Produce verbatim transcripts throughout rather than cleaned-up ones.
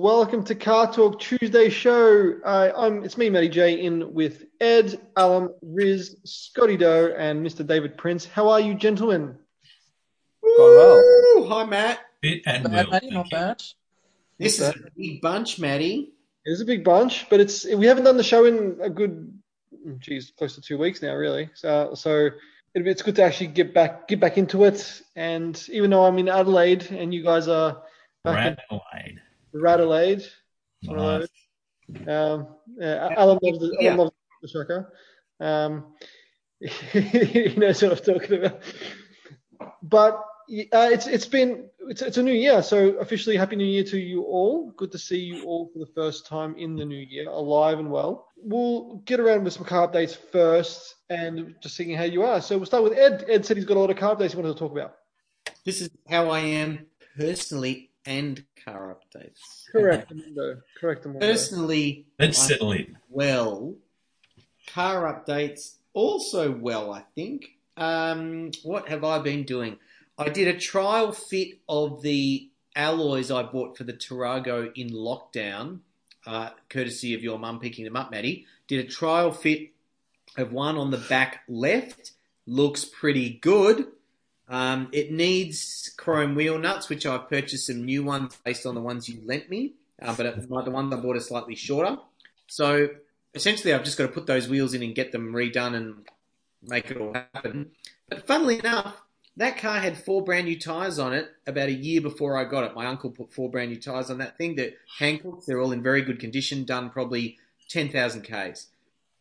Welcome to Car Talk Tuesday show. Uh, I'm it's me, Matty J, in with Ed, Alam, Riz, Scotty Doe, and Mister David Prince. How are you, gentlemen? Well. Hi, Matt. Bit and Hi, Matt, Matty, not bad. This is a big bunch, Matty. It is a big bunch, but it's we haven't done the show in a good, geez, close to two weeks now, really. So, so it, it's good to actually get back get back into it. And even though I'm in Adelaide and you guys are back in Adelaide. Radelaide. Nice. Um, yeah, Alan loves the, yeah. loves the shocker. Um, he knows what I'm talking about. But uh, it's it's been it's it's a new year, so officially happy new year to you all. Good to see you all for the first time in the new year, alive and well. We'll get around with some car updates first, and just seeing how you are. So we'll start with Ed. Ed said he's got a lot of car updates he wanted to talk about. This is how I am personally. And car updates. Correct, Amando. Correct, Amando. Personally, let's settle in. Well, car updates also well, I think. Um, what have I been doing? I did a trial fit of the alloys I bought for the Tarago in lockdown, uh, courtesy of your mum picking them up, Maddie. Did a trial fit of one on the back left. Looks pretty good. Um, it needs chrome wheel nuts, which I've purchased some new ones based on the ones you lent me, uh, but it, the ones I bought are slightly shorter. So essentially I've just got to put those wheels in and get them redone and make it all happen. But funnily enough, that car had four brand new tyres on it about a year before I got it. My uncle put four brand new tyres on that thing. They're Hancock's. They're all in very good condition, done probably ten thousand Ks.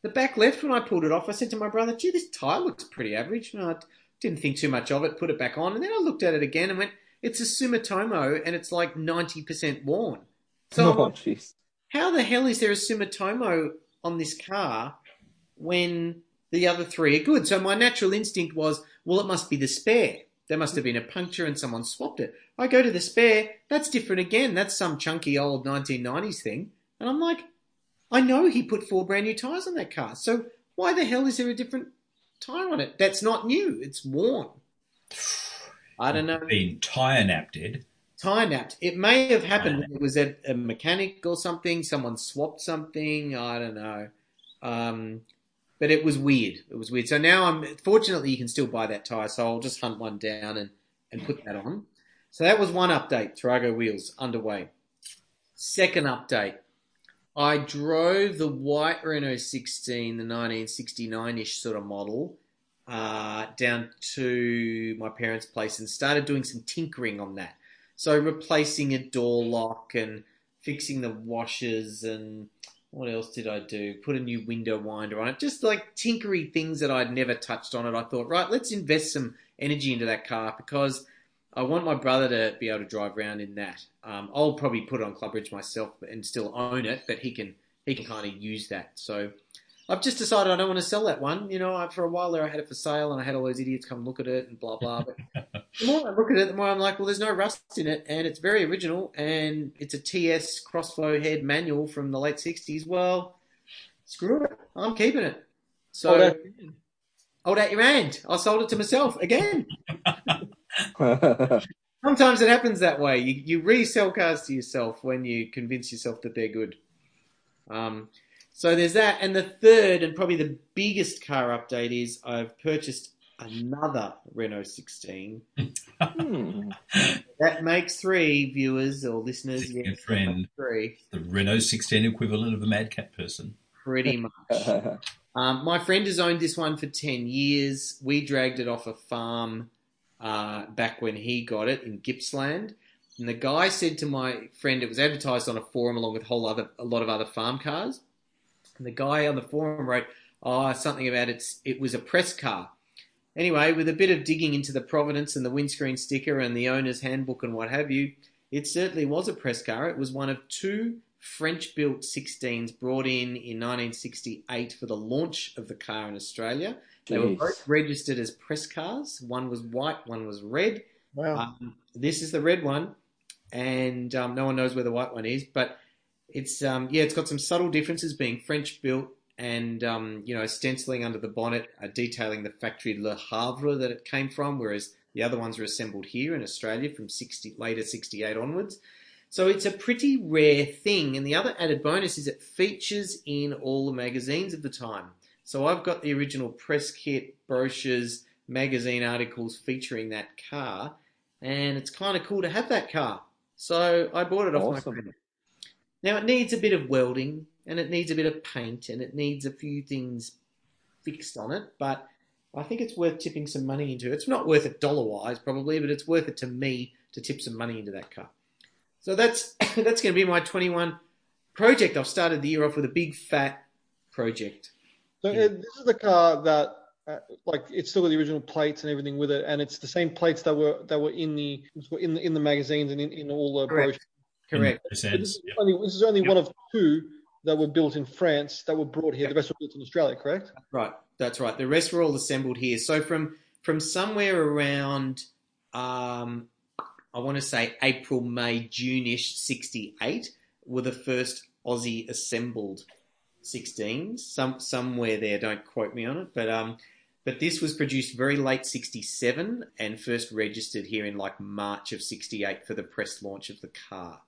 The back left, when I pulled it off, I said to my brother, gee, this tyre looks pretty average. And I didn't think too much of it, put it back on, and then I looked at it again and went, it's a Sumitomo, and it's like ninety percent worn. So oh, like, how the hell is there a Sumitomo on this car when the other three are good? So my natural instinct was, well, it must be the spare. There must have been a puncture and someone swapped it. I go to the spare. That's different again. That's some chunky old nineteen nineties thing. And I'm like, I know he put four brand new tyres on that car. So why the hell is there a different tire on it? That's not new. It's worn. I don't know. Being tire napped, Ed. Tire napped. It may have happened. It was at a mechanic or something. Someone swapped something. I don't know. Um, but it was weird. It was weird. So now I'm fortunately you can still buy that tire. So I'll just hunt one down and, and put that on. So that was one update. Tarago wheels underway. Second update. I drove the white Renault sixteen, the nineteen sixty-nine-ish sort of model, uh, down to my parents' place and started doing some tinkering on that. So replacing a door lock and fixing the washers and what else did I do? Put a new window winder on it. Just like tinkery things that I'd never touched on it. I thought, right, let's invest some energy into that car because I want my brother to be able to drive around in that. Um, I'll probably put it on Club Ridge myself and still own it, but he can he can kind of use that. So I've just decided I don't want to sell that one. You know, I, for a while there I had it for sale and I had all those idiots come look at it and blah, blah. But the more I look at it, the more I'm like, well, there's no rust in it and it's very original and it's a T S crossflow head manual from the late sixties. Well, screw it. I'm keeping it. So hold out, hold out your hand. I sold it to myself again. Sometimes it happens that way. You, you resell cars to yourself when you convince yourself that they're good. Um, so there's that. And the third and probably the biggest car update is I've purchased another Renault sixteen. hmm. That makes three viewers or listeners. Yes, friend, three. The Renault sixteen equivalent of a madcap person. Pretty much. um, my friend has owned this one for ten years. We dragged it off a farm Uh, back when he got it in Gippsland. And the guy said to my friend, it was advertised on a forum along with a whole other, a lot of other farm cars. And the guy on the forum wrote, oh, something about it's, it was a press car. Anyway, with a bit of digging into the provenance and the windscreen sticker and the owner's handbook and what have you, it certainly was a press car. It was one of two French-built sixteens brought in in nineteen sixty-eight for the launch of the car in Australia. They were both registered as press cars. One was white, one was red. Wow. Um, this is the red one, and um, no one knows where the white one is. But it's um, yeah, it's got some subtle differences, being French built, and um, you know, stenciling under the bonnet, uh, detailing the factory Le Havre that it came from. Whereas the other ones were assembled here in Australia from sixty later sixty-eight onwards. So it's a pretty rare thing. And the other added bonus is it features in all the magazines of the time. So I've got the original press kit, brochures, magazine articles featuring that car. And it's kind of cool to have that car. So I bought it off awesome. my friend. Now, it needs a bit of welding and it needs a bit of paint and it needs a few things fixed on it. But I think it's worth tipping some money into. It's not worth it dollar-wise probably, but it's worth it to me to tip some money into that car. So that's that's going to be my twenty-one project. I've started the year off with a big, fat project. So yeah. Ed, this is the car that, uh, like, it's still got the original plates and everything with it, and it's the same plates that were that were in the in the, in the magazines and in, in all the brochures. Correct. This is, yep. only, this is only yep. one of two that were built in France that were brought here. Yep. The rest were built in Australia, correct? Right. That's right. The rest were all assembled here. So from from somewhere around, um, I want to say April, May, June-ish, sixty-eight were the first Aussie assembled sixteens. Some somewhere there. Don't quote me on it, but um, but this was produced very late sixty-seven and first registered here in like March of sixty-eight for the press launch of the car.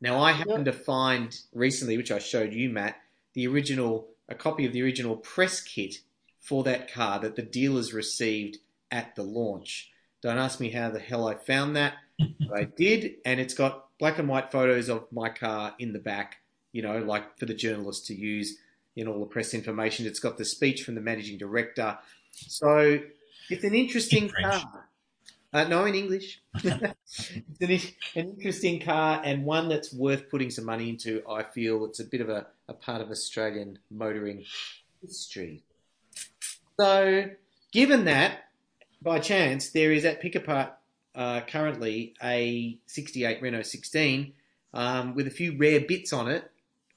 Now, I happened to find recently, which I showed you, Matt, the original, a copy of the original press kit for that car that the dealers received at the launch. Don't ask me how the hell I found that, but I did, and it's got black and white photos of my car in the back, you know, like for the journalists to use in all the press information. It's got the speech from the managing director. So it's an interesting car. Uh, no, in English. It's an, an interesting car and one that's worth putting some money into. I feel it's a bit of a, a part of Australian motoring history. So given that, by chance, there is at Pickapart uh, currently a sixty-eight Renault sixteen um, with a few rare bits on it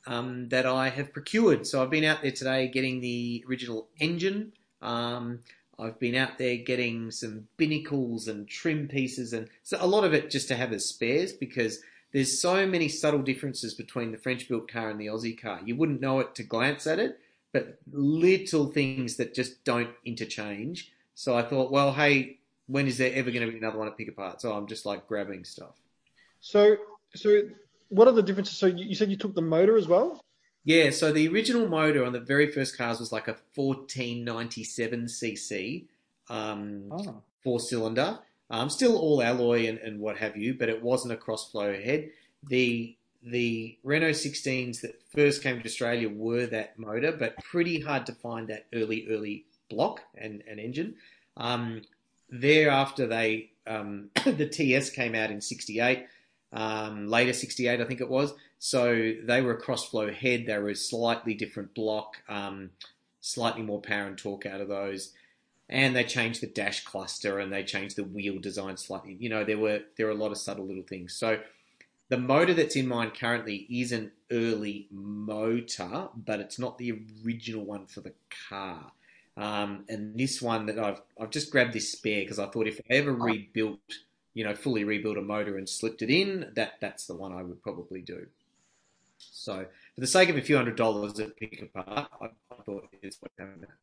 um, that I have procured. So I've been out there today getting the original engine. Um I've been out there getting some binnacles and trim pieces, and so a lot of it just to have as spares, because there's so many subtle differences between the French-built car and the Aussie car. You wouldn't know it to glance at it, but little things that just don't interchange. So I thought, well, hey, when is there ever going to be another one to pick apart? So I'm just like grabbing stuff. So, so what are the differences? So you said you took the motor as well? Yeah, so the original motor on the very first cars was like a fourteen ninety-seven cc um, oh. four-cylinder, um, still all alloy and, and what have you, but it wasn't a cross-flow head. The the Renault sixteens that first came to Australia were that motor, but pretty hard to find that early, early block and, and engine. Um, thereafter, they um, the T S came out in sixty-eight, um, later sixty-eight, I think it was. So they were a cross-flow head. They were a slightly different block, um, slightly more power and torque out of those. And they changed the dash cluster and they changed the wheel design slightly. You know, there were there were a lot of subtle little things. So the motor that's in mine currently is an early motor, but it's not the original one for the car. Um, and this one that I've I've just grabbed this spare because I thought if I ever rebuilt, you know, fully rebuilt a motor and slipped it in, that that's the one I would probably do. So for the sake of a few hundred dollars at Pickapart, I thought it's worth having that.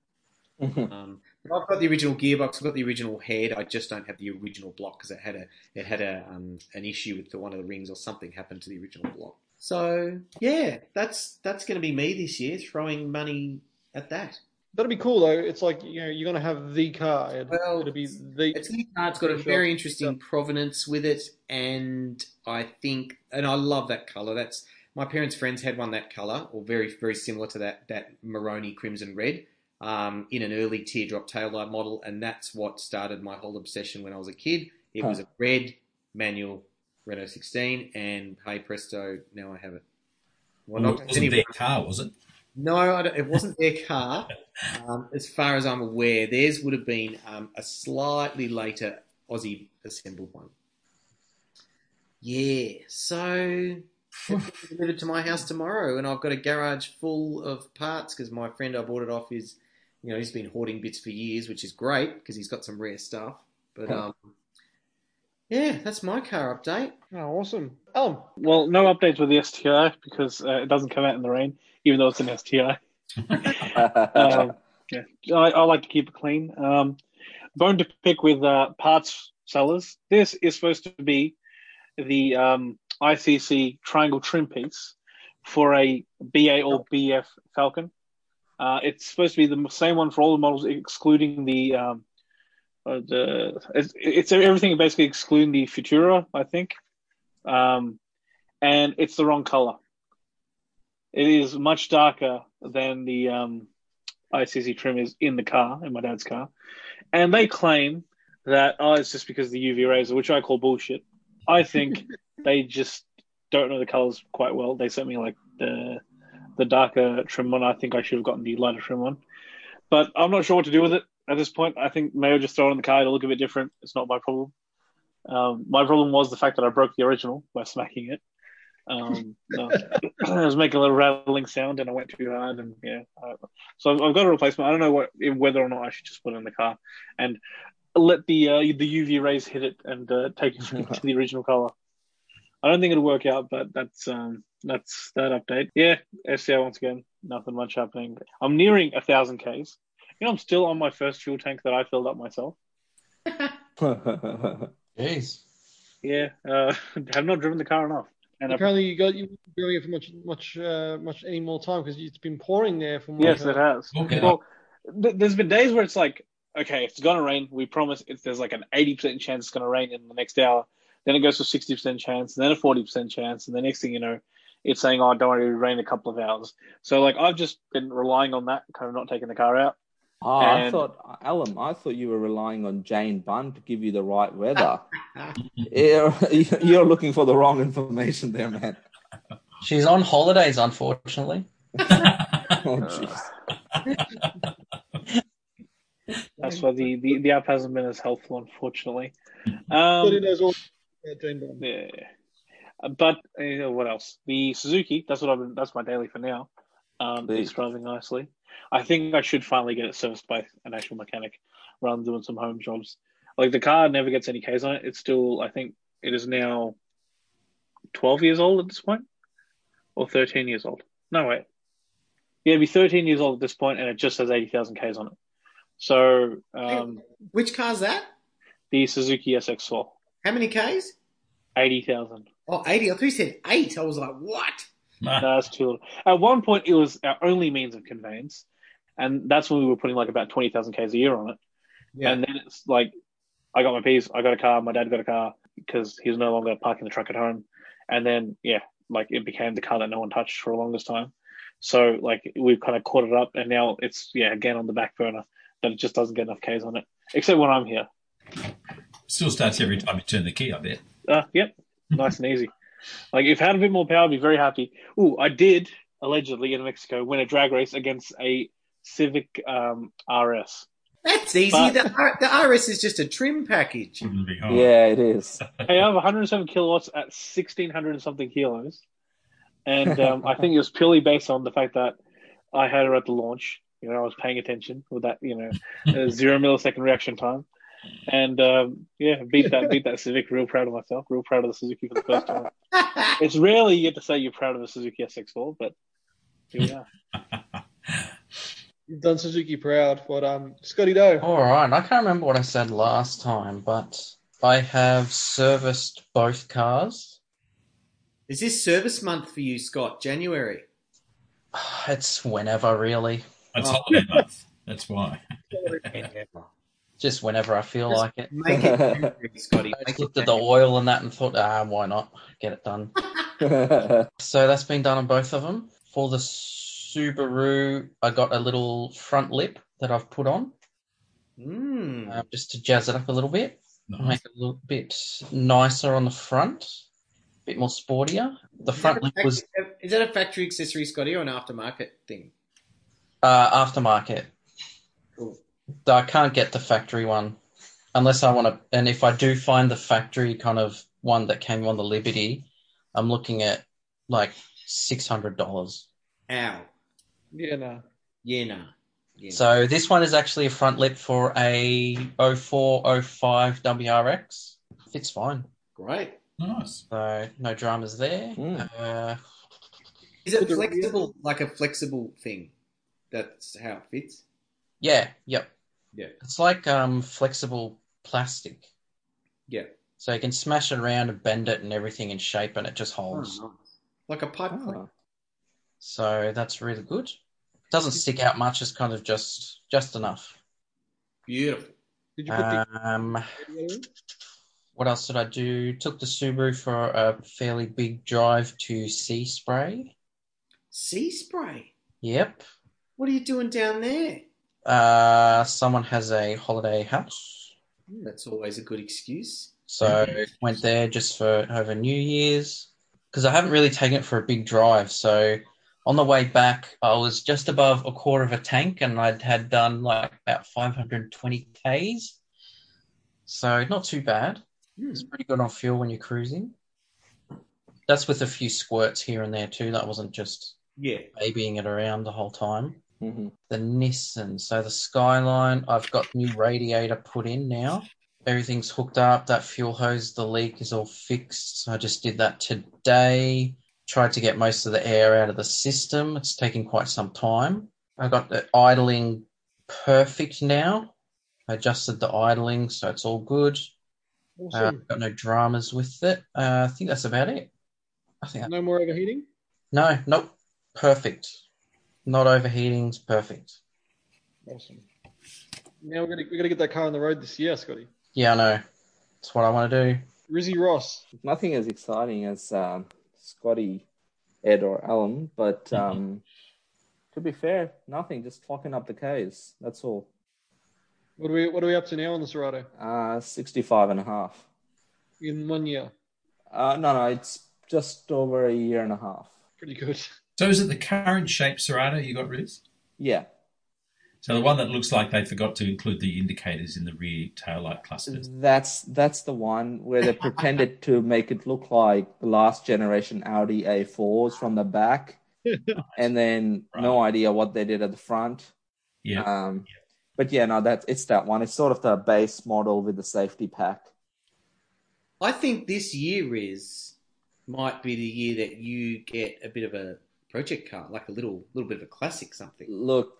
Mm-hmm. Um, but I've got the original gearbox, I've got the original head. I just don't have the original block because it had a it had a um, an issue with the, one of the rings or something happened to the original block. So yeah, that's that's going to be me this year, throwing money at that. That'll be cool though. It's like, you know, you're going to have the car. It'll, well, it'll be the it's the car. It's got a very interesting provenance with it, and I think, and I love that color. That's my parents' friends had one that colour, or very, very similar to that that Moroni Crimson Red, um, in an early teardrop taillight model, and that's what started my whole obsession when I was a kid. It oh. was a red manual Renault sixteen, and hey presto, now I have it. Well, well, not it wasn't anywhere. Their car, was it? No, I don't, it wasn't their car, um, as far as I'm aware. Theirs would have been um, a slightly later Aussie assembled one. Yeah, so... It's delivered to my house tomorrow, and I've got a garage full of parts because my friend I bought it off is, you know, he's been hoarding bits for years, which is great because he's got some rare stuff. But um, yeah, that's my car update. Oh, awesome. Oh, well, no updates with the S T I because uh, it doesn't come out in the rain, even though it's an S T I. um, yeah, I, I like to keep it clean. Um, bone to pick with uh, parts sellers. This is supposed to be the um. I C C triangle trim piece for a B A or B F Falcon. Uh, it's supposed to be the same one for all the models, excluding the um, uh, the it's, it's everything basically excluding the Futura, I think. Um, and it's the wrong color. It is much darker than the um, I C C trim is in the car, in my dad's car. And they claim that, oh, it's just because of the U V rays, which I call bullshit. I think they just don't know the colors quite well. They sent me like the the darker trim one. I think I should have gotten the lighter trim one. But I'm not sure what to do with it at this point. I think maybe I'll just throw it in the car. It'll look a bit different. It's not my problem. Um, my problem was the fact that I broke the original by smacking it. Um, so I was making a little rattling sound and I went too hard, and yeah. So I've got a replacement. I don't know what, whether or not I should just put it in the car and let the uh, the U V rays hit it and uh, take it to the original color. I don't think it'll work out, but that's um, that's that update. Yeah, S T I once again, nothing much happening. I'm nearing a thousand Ks. You know, I'm still on my first fuel tank that I filled up myself. Jeez. Yeah, uh, I've not driven the car enough. And apparently, you got you haven't been doing it for much, much, uh, much any more time because it's been pouring there for. More yes, time. It has. Okay. Well, th- there's been days where it's like, okay, it's gonna rain. We promise. It's, there's like an eighty percent chance it's gonna rain in the next hour. Then it goes to sixty percent chance, and then a forty percent chance, and the next thing you know, it's saying, "Oh, don't worry, it'll rain in a couple of hours." So like, I've just been relying on that, kind of not taking the car out. Oh, and... I thought, Alam, I thought you were relying on Jane Bunn to give you the right weather. you're, you're looking for the wrong information there, man. She's on holidays, unfortunately. Oh, jeez. That's why the, the, the app hasn't been as helpful, unfortunately. Um, yeah, but uh, what else? The Suzuki. That's what I've been. That's my daily for now. Um, it's driving nicely. I think I should finally get it serviced by an actual mechanic, rather than doing some home jobs. Like the car never gets any Ks on it. It's still. I think it is now twelve years old at this point, or thirteen years old. No wait, yeah, it'd be thirteen years old at this point, and it just has eighty thousand Ks on it. So, um, which car's that? The Suzuki S X four. How many Ks? eighty thousand. Oh, eighty. I thought you said eight. I was like, what? No, that's too little. At one point, it was our only means of conveyance. And that's when we were putting like about twenty thousand Ks a year on it. Yeah. And then it's like, I got my Ps, I got a car, my dad got a car because he was no longer parking the truck at home. And then, yeah, like it became the car that no one touched for the longest time. So, like, we've kind of caught it up. And now it's, yeah, again on the back burner. That it just doesn't get enough Ks on it, except when I'm here. Still starts every time you turn the key, I bet. Uh, yep, nice and easy. Like, if I had a bit more power, I'd be very happy. Ooh, I did, allegedly, in Mexico, win a drag race against a Civic um, R S. That's easy. But... The, the R S is just a trim package. Yeah, it is. I have one hundred seven kilowatts at sixteen hundred and something kilos. And um, I think it was purely based on the fact that I had her at the launch. You know, I was paying attention with that, you know, uh, zero millisecond reaction time. And, um, yeah, beat that beat that Civic. Real proud of myself. Real proud of the Suzuki for the first time. It's rarely you get to say you're proud of a Suzuki S X four, but here we are. You've done Suzuki proud. But, um, Scotty Doe. All right. I can't remember what I said last time, but I have serviced both cars. Is this service month for you, Scott? January? It's whenever, really. It's oh. holiday month. That's why. Just whenever I feel Just like it. Make it, angry, Scotty. I looked at the oil and that and thought, ah, why not? Get it done. So that's been done on both of them. For the Subaru, I got a little front lip that I've put on, mm. um, just to jazz it up a little bit, nice. Make it a little bit nicer on the front, a bit more sportier. The front lip factory, was. Is that a factory accessory, Scotty, or an aftermarket thing? Uh, aftermarket. Cool. I can't get the factory one unless I want to. And if I do find the factory kind of one that came on the Liberty, I'm looking at like six hundred dollars. Ow. Yeah, no. Yeah, no. Yeah. So this one is actually a front lip for a oh four oh five W R X. Fits fine. Great. Nice. So no dramas there. Mm. Uh, is it flexible, like a flexible thing? That's how it fits? Yeah, yep. Yeah. It's like um, flexible plastic. Yeah. So you can smash it around and bend it and everything in shape, and it just holds. Oh, like a pipe. Oh. So that's really good. It doesn't stick out much. It's kind of just just enough. Beautiful. Did you put um, the... What else did I do? Took the Subaru for a fairly big drive to Sea Spray. Sea Spray? Yep. What are you doing down there? Uh, someone has a holiday house. Mm, that's always a good excuse. So went there just for over New Year's because I haven't really taken it for a big drive. So on the way back, I was just above a quarter of a tank and I had done like about five hundred twenty kays. So not too bad. Mm. It's pretty good on fuel when you're cruising. That's with a few squirts here and there too. That wasn't just yeah babying it around the whole time. Mm-hmm. The Nissan. So the Skyline, I've got new radiator put in now. Everything's hooked up. That fuel hose, the leak is all fixed. I just did that today. Tried to get most of the air out of the system. It's taking quite some time. I got the idling perfect now. I adjusted the idling, so it's all good. Awesome. Uh, got no dramas with it. Uh, I think that's about it. I think no I... more overheating? No, nope. Perfect. Not overheating's perfect. Awesome. Now we're gonna we're gonna get that car on the road this year, Scotty. Yeah, I know. That's what I want to do. Rizzy Ross. Nothing as exciting as um, Scotty, Ed, or Alan, but um, mm-hmm. to be fair, nothing. Just clocking up the Ks. That's all. What are we What are we up to now on the Cerato? Uh, sixty-five and a half. In one year? Uh, no, no, it's just over a year and a half. Pretty good. So is it the current shape Cerato you got, Riz? Yeah. So the one that looks like they forgot to include the indicators in the rear taillight clusters. That's that's the one where they pretended to make it look like the last generation Audi A fours from the back, and then right. no idea what they did at the front. Yeah. Um, yeah. But yeah, no, that's it's that one. It's sort of the base model with the safety pack. I think this year is might be the year that you get a bit of a project car, like a little little bit of a classic something. Look.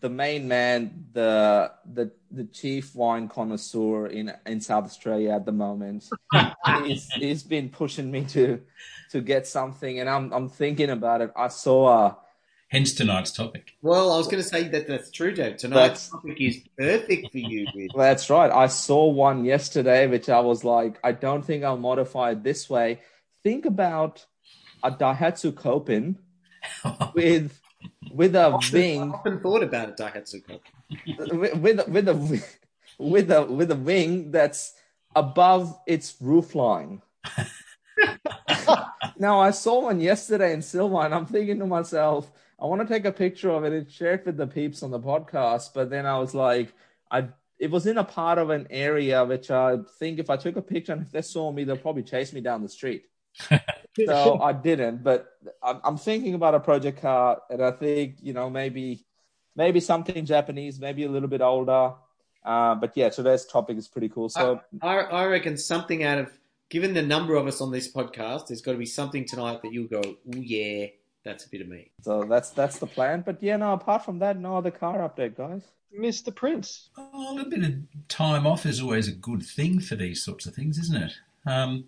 The main man, the the the chief wine connoisseur in in South Australia at the moment, he's, he's been pushing me to to get something, and I'm I'm thinking about it. I saw a... Hence tonight's topic. Well, I was going to say that that's true, Dave. Tonight's that's, topic is perfect for you, Riz. That's right. I saw one yesterday, which I was like, I don't think I'll modify it this way. Think about a Daihatsu Copen with... With a often, wing, I often thought about it, Daihatsu Copen. with with with a with a with a wing that's above its roofline. Now I saw one yesterday in Silva, and I'm thinking to myself, I want to take a picture of it and share it with the peeps on the podcast. But then I was like, I it was in a part of an area which I think if I took a picture and if they saw me, they'll probably chase me down the street. So I didn't, but I'm thinking about a project car, and I think, you know, maybe maybe something Japanese, maybe a little bit older. Uh, but yeah, today's topic is pretty cool. So I, I reckon something out of, given the number of us on this podcast, there's got to be something tonight that you'll go, oh yeah, that's a bit of me. So that's that's the plan. But yeah, no, apart from that, no other car update, guys. Mister Prince. Oh, a little bit of time off is always a good thing for these sorts of things, isn't it? Um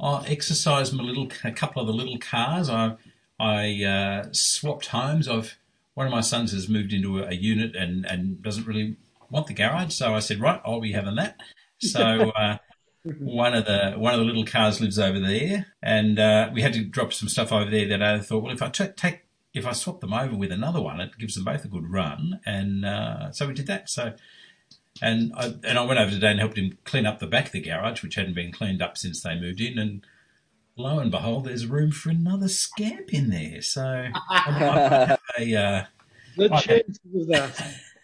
I exercised my little, a couple of the little cars. I I uh, swapped homes. I've one of my sons has moved into a, a unit and, and doesn't really want the garage, so I said, right, I'll be having that. So uh, one of the one of the little cars lives over there, and uh, we had to drop some stuff over there. That I thought, well, if I t- take if I swap them over with another one, it gives them both a good run, and uh, so we did that. So. And I and I went over today and helped him clean up the back of the garage, which hadn't been cleaned up since they moved in. And lo and behold, there's room for another scamp in there. So I mean, I have a, uh, the I chances have... of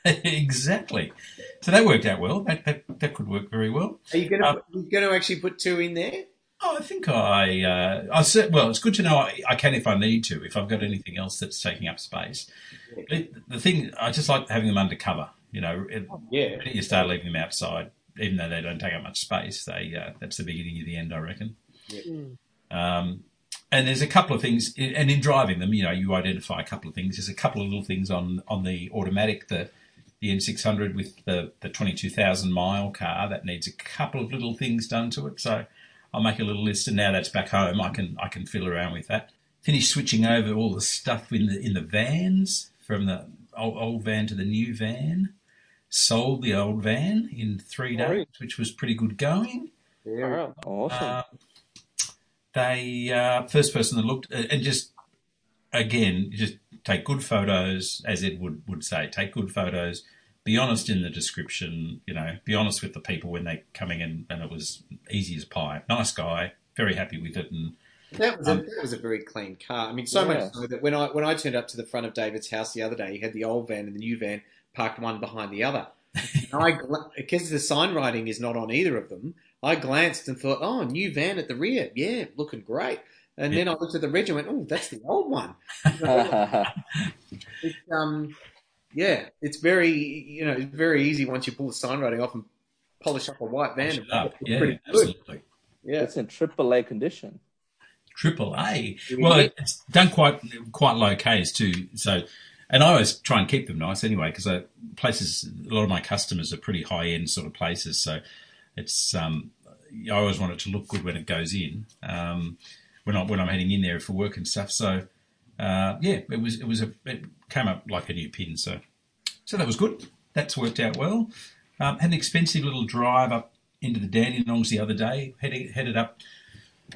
that exactly. So that worked out well. That that, that could work very well. Are you going to um, you going to actually put two in there? Oh, I think I uh, I said. Well, it's good to know I, I can if I need to. If I've got anything else that's taking up space. It, the thing I just like having them under cover. You know, it, oh, yeah. You start leaving them outside, even though they don't take up much space. They uh, that's the beginning of the end, I reckon. Yeah. Um, and there's a couple of things, and in driving them, you know, you identify a couple of things. There's a couple of little things on, on the automatic that the N six hundred with the, the twenty-two thousand mile car. That needs a couple of little things done to it. So I'll make a little list, and now that's back home, I can I can fiddle around with that. Finish switching over all the stuff in the in the vans, from the old, old van to the new van. Sold the old van in three days, Great. which was pretty good going. Yeah, awesome. Uh, they uh, first person that looked, uh, and just again, just take good photos, as Ed would, would say. Take good photos. Be honest in the description. You know, be honest with the people when they coming in, and it was easy as pie. Nice guy, very happy with it, and that was um, a, that was a very clean car. I mean, so yeah. much so that when I when I turned up to the front of David's house the other day, he had the old van and the new van parked one behind the other. And I, because the sign writing is not on either of them, I glanced and thought, oh, new van at the rear. Yeah, looking great. And yeah. then I looked at the reg and went, oh, that's the old one. It's, um, yeah, it's very, you know, it's very easy once you pull the sign writing off and polish up a white van. It up. It's yeah, pretty absolutely. Good. Yeah, it's in triple A condition. Triple A. Well, it's done quite quite low Ks too. So, and I always try and keep them nice anyway, because places, a lot of my customers are pretty high end sort of places. So, it's um, I always want it to look good when it goes in. Um, when I when I'm heading in there for work and stuff. So, uh, yeah, it was it was a it came up like a new pin. So, so that was good. That's worked out well. Um, had an expensive little drive up into the Dandenongs the other day. Headed headed up.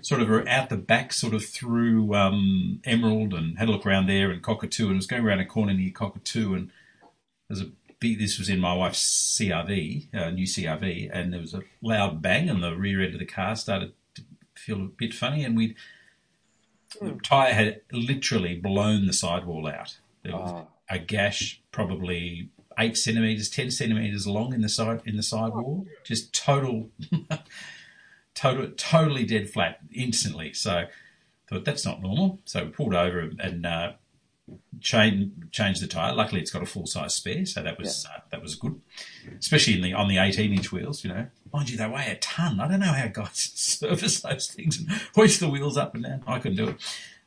Sort of out the back, sort of through um, Emerald, and had a look around there and Cockatoo, and I was going around a corner near Cockatoo, and there's a big, this was in my wife's C R V, uh, new C R V, and there was a loud bang, and the rear end of the car started to feel a bit funny, and we'd mm. the tyre had literally blown the sidewall out. There was oh. a gash, probably eight centimetres, ten centimetres long in the side in the sidewall, just total. Total, totally dead flat instantly. So thought that's not normal. So we pulled over and uh, chain, changed the tyre. Luckily, it's got a full size spare, so that was yeah. uh, that was good. Especially in the on the eighteen inch wheels, you know. Mind you, they weigh a ton. I don't know how guys service those things and hoist the wheels up and down. I couldn't do it.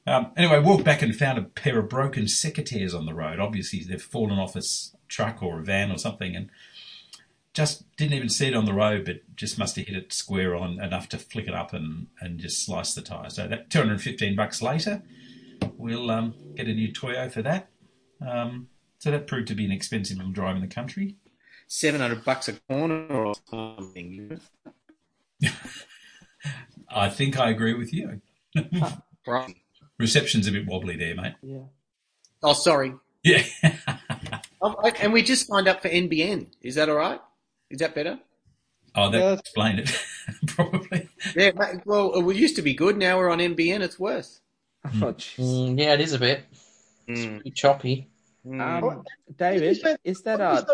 Um, anyway, walked back and found a pair of broken secateurs on the road. Obviously, they've fallen off a truck or a van or something, and. Just didn't even see it on the road, but just must have hit it square on enough to flick it up and, and just slice the tyre. So that two hundred fifteen bucks later, we'll um, get a new Toyo for that. Um, so that proved to be an expensive little drive in the country. seven hundred bucks a corner or something. I think I agree with you. Right. Reception's a bit wobbly there, mate. Yeah. Oh, sorry. Yeah. I, and we just signed up for N B N. Is that all right? Is that better? Oh, that uh, explained it, probably. Yeah, well, it used to be good. Now we're on N B N. It's worse. Mm. Oh, mm, yeah, it is a bit. It's mm. pretty choppy. Mm. Um, David, is that a...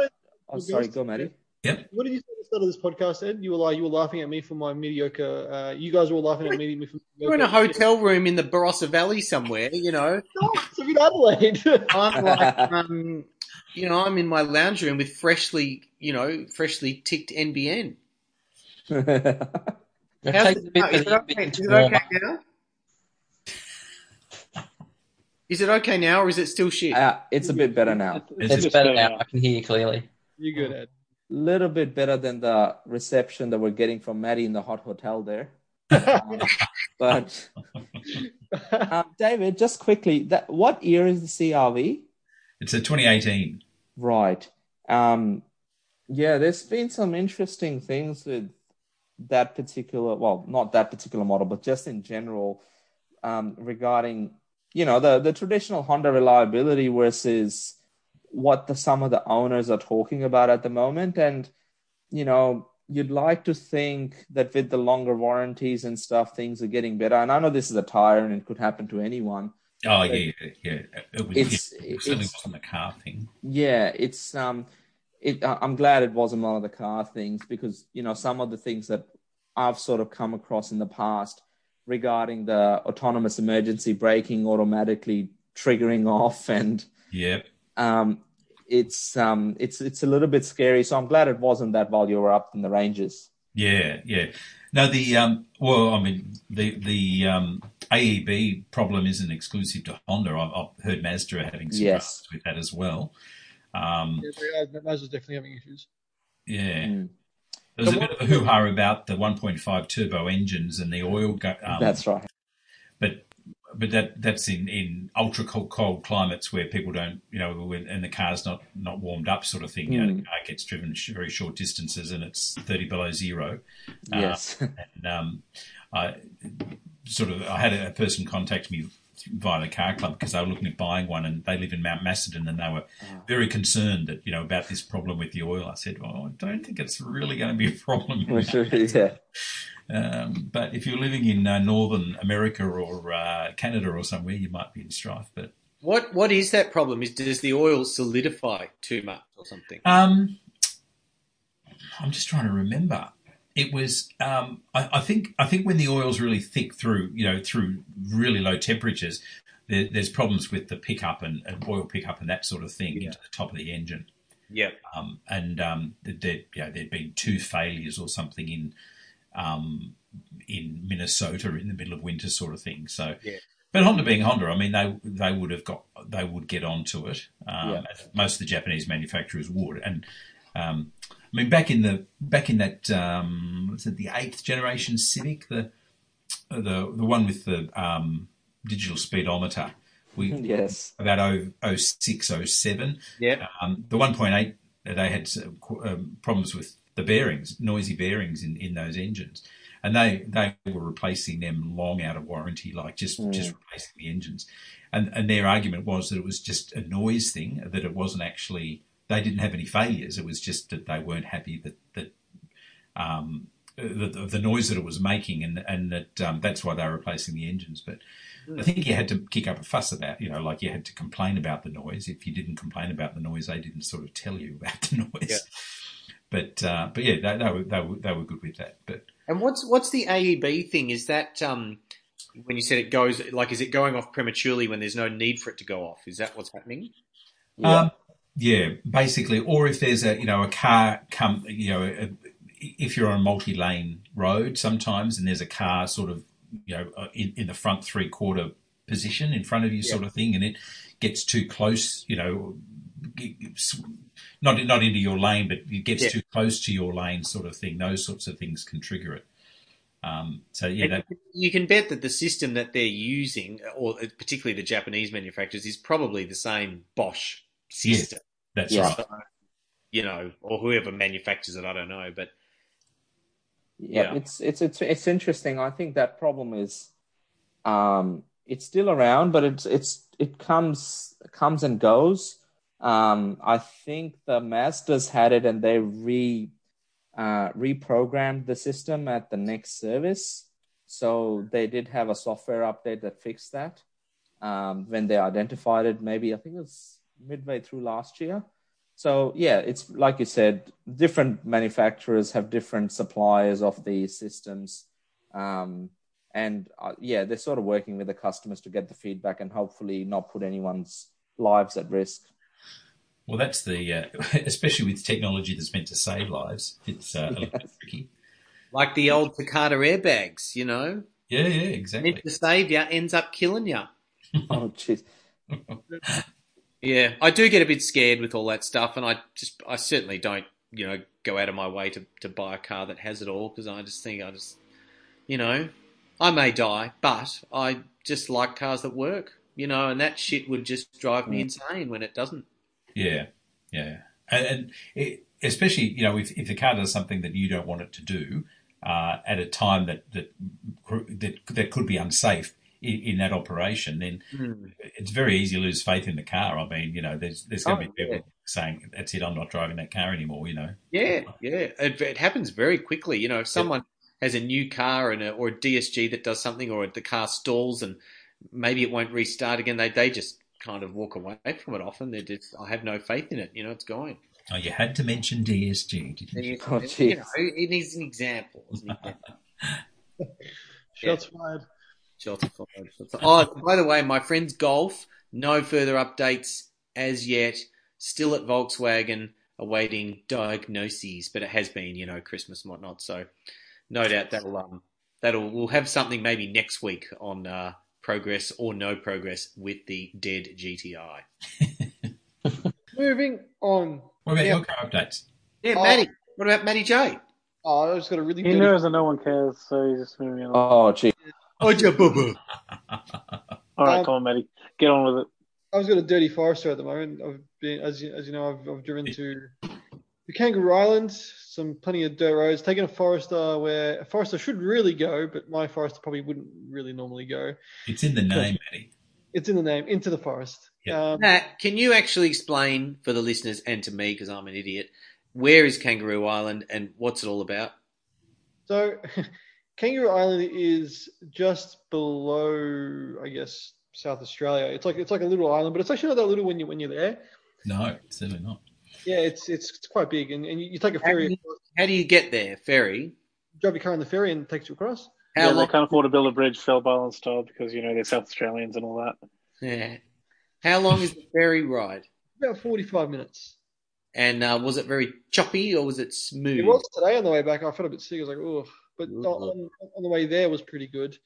Oh, sorry, go, Matty. Yep. What did you say at the start of this podcast, Ed? You were like, you were laughing at me for my mediocre... Uh, you guys were all laughing at me for... You're in a hotel room in the Barossa Valley somewhere, you know. No, it's in Adelaide. I'm like... Um, You know, I'm in my lounge room with freshly, you know, freshly ticked N B N. How's it, bit, is, it okay, is it okay now? Is it okay now or is it still shit? Uh, it's a bit better now. It's, it's better, better now. I can hear you clearly. You're good, Ed. A little bit better than the reception that we're getting from Matty in the hot hotel there. um, but, um, David, just quickly, that, what year is the C R V? It's a twenty eighteen. Right. Um, yeah, there's been some interesting things with that particular, well, not that particular model, but just in general um, regarding, you know, the, the traditional Honda reliability versus what the, some of the owners are talking about at the moment. And, you know, you'd like to think that with the longer warranties and stuff, things are getting better. And I know this is a tire and it could happen to anyone. Oh, yeah, yeah. It was, it's, yeah, it certainly it's, wasn't a car thing. Yeah, it's um, it. I'm glad it wasn't one of the car things because, you know, some of the things that I've sort of come across in the past regarding the autonomous emergency braking automatically triggering off and yeah, um, it's um, it's it's a little bit scary. So I'm glad it wasn't that while you were up in the ranges. Yeah, yeah. No, the um, well, I mean, the the um, A E B problem isn't exclusive to Honda. I've, I've heard Mazda are having some problems yes. with that as well. Um, yeah, they are. Those are definitely having issues. Yeah. Mm. There was so a what, bit of a hoo-ha about the one point five turbo engines and the oil. Go, um, that's right. But but that that's in, in ultra cold, cold climates where people don't, you know, and the car's not, not warmed up sort of thing. Mm. You know, the car gets driven very short distances and it's thirty below zero. Yes. Uh, and um, I sort of I had a person contact me via the car club because they were looking at buying one, and they live in Mount Macedon, and they were very concerned that, you know, about this problem with the oil. I said, well, I don't think it's really going to be a problem. Yeah. Um, but if you're living in uh, Northern America or uh, Canada or somewhere, you might be in strife. But what what is that problem? Is does the oil solidify too much or something? Um, I'm just trying to remember. It was, um, I, I think, I think when the oil's really thick through, you know, through really low temperatures, there, there's problems with the pickup and, and oil pickup and that sort of thing yeah. into the top of the engine. Yeah. Um, and um, there, you know, there'd been two failures or something in, um, in Minnesota in the middle of winter, sort of thing. So, yeah. But Honda being Honda, I mean, they they would have got, they would get onto it. Um, yeah. Most of the Japanese manufacturers would, and. Um, I mean, back in the back in that um, was it the eighth generation Civic, the the the one with the um, digital speedometer, we yes about oh six, oh seven yeah um, the one point eight they had um, problems with the bearings, noisy bearings in, in those engines, and they they were replacing them long out of warranty, like just mm. just replacing the engines, and and their argument was that it was just a noise thing, that it wasn't actually. They didn't have any failures. It was just that they weren't happy that that um, the, the noise that it was making, and and that um, that's why they were replacing the engines. But mm. I think you had to kick up a fuss about, you know, like you had to complain about the noise. If you didn't complain about the noise, they didn't sort of tell you about the noise. Yeah. But uh, but yeah, they, they were they were they were good with that. But and what's what's the A E B thing? Is that um, when you said it goes, like, is it going off prematurely when there's no need for it to go off? Is that what's happening? Yeah. Um, Yeah, basically, or if there's a, you know, a car come, you know, a, if you're on a multi-lane road sometimes and there's a car sort of, you know, in, in the front three-quarter position in front of you yeah. sort of thing, and it gets too close, you know, not not into your lane, but it gets yeah. too close to your lane sort of thing. Those sorts of things can trigger it. Um, so, yeah. That... You can bet that the system that they're using, or particularly the Japanese manufacturers, is probably the same Bosch system. Yeah. That's yeah. right. You know, or whoever manufactures it, I don't know, but yeah, yeah, it's it's it's it's interesting. I think that problem is, um, it's still around, but it's it's it comes comes and goes. Um, I think the Mazdas had it, and they re uh, reprogrammed the system at the next service, so they did have a software update that fixed that. Um, when they identified it, maybe I think it was midway through last year. So yeah, it's like you said, different manufacturers have different suppliers of these systems, um, and uh, yeah, they're sort of working with the customers to get the feedback and hopefully not put anyone's lives at risk. Well, that's the uh, especially with technology that's meant to save lives, it's uh, yes. a little bit tricky. Like the old Takata airbags, you know. Yeah, yeah, exactly. Meant to save you, ends up killing you. Oh, jeez. Yeah, I do get a bit scared with all that stuff, and I just, I certainly don't, you know, go out of my way to, to buy a car that has it all, because I just think I just, you know, I may die, but I just like cars that work, you know, and that shit would just drive me insane when it doesn't. Yeah, yeah, and, and it, especially, you know, if if the car does something that you don't want it to do uh, at a time that that that, that could be unsafe. In, in that operation, then mm. it's very easy to lose faith in the car. I mean, you know, there's there's going to oh, be people yeah. saying, that's it, I'm not driving that car anymore, you know. Yeah, yeah. It, it happens very quickly. You know, if someone yeah. has a new car and a, or a D S G that does something, or the car stalls and maybe it won't restart again, they, they just kind of walk away from it often. They just, I have no faith in it, you know, it's going. Oh, you had to mention D S G, didn't you? Oh, you know, it is an example. Shots fired. Oh, by the way, my friend's Golf, no further updates as yet. Still at Volkswagen, awaiting diagnoses, but it has been, you know, Christmas and whatnot. So, no doubt that'll um that'll we'll have something maybe next week on uh, progress or no progress with the dead G T I. Moving on. What about yeah. your car updates? Yeah, Matty. Oh. What about Matty J? Oh, I just got a really. He dirty... knows that no one cares, so he's just moving along. Oh, gee. Oh, yeah, boo-boo. All right, um, come on, Matty. Get on with it. I was got a dirty Forester at the moment. I've been, as you, as you know, I've, I've driven to the Kangaroo Island, some plenty of dirt roads. Taking a Forester where a Forester should really go, but my Forester probably wouldn't really normally go. It's in the name, Matty. It's in the name, into the forest. Yep. Um, Matt, can you actually explain for the listeners and to me, because I'm an idiot, where is Kangaroo Island and what's it all about? So, Kangaroo Island is just below, I guess, South Australia. It's like it's like a little island, but it's actually not that little when you when you're there. No, certainly not. Yeah, it's it's, it's quite big, and, and you, you take a ferry. How do you, across. How do you get there? Ferry. Drive your car on the ferry and it takes you across. How yeah, long... they can't afford to build a bridge, Fell Island style, because you know they're South Australians and all that. Yeah. How long is the ferry ride? About forty-five minutes. And uh, was it very choppy or was it smooth? It was today on the way back. I felt a bit sick. I was like, oh, but on, on the way there was pretty good.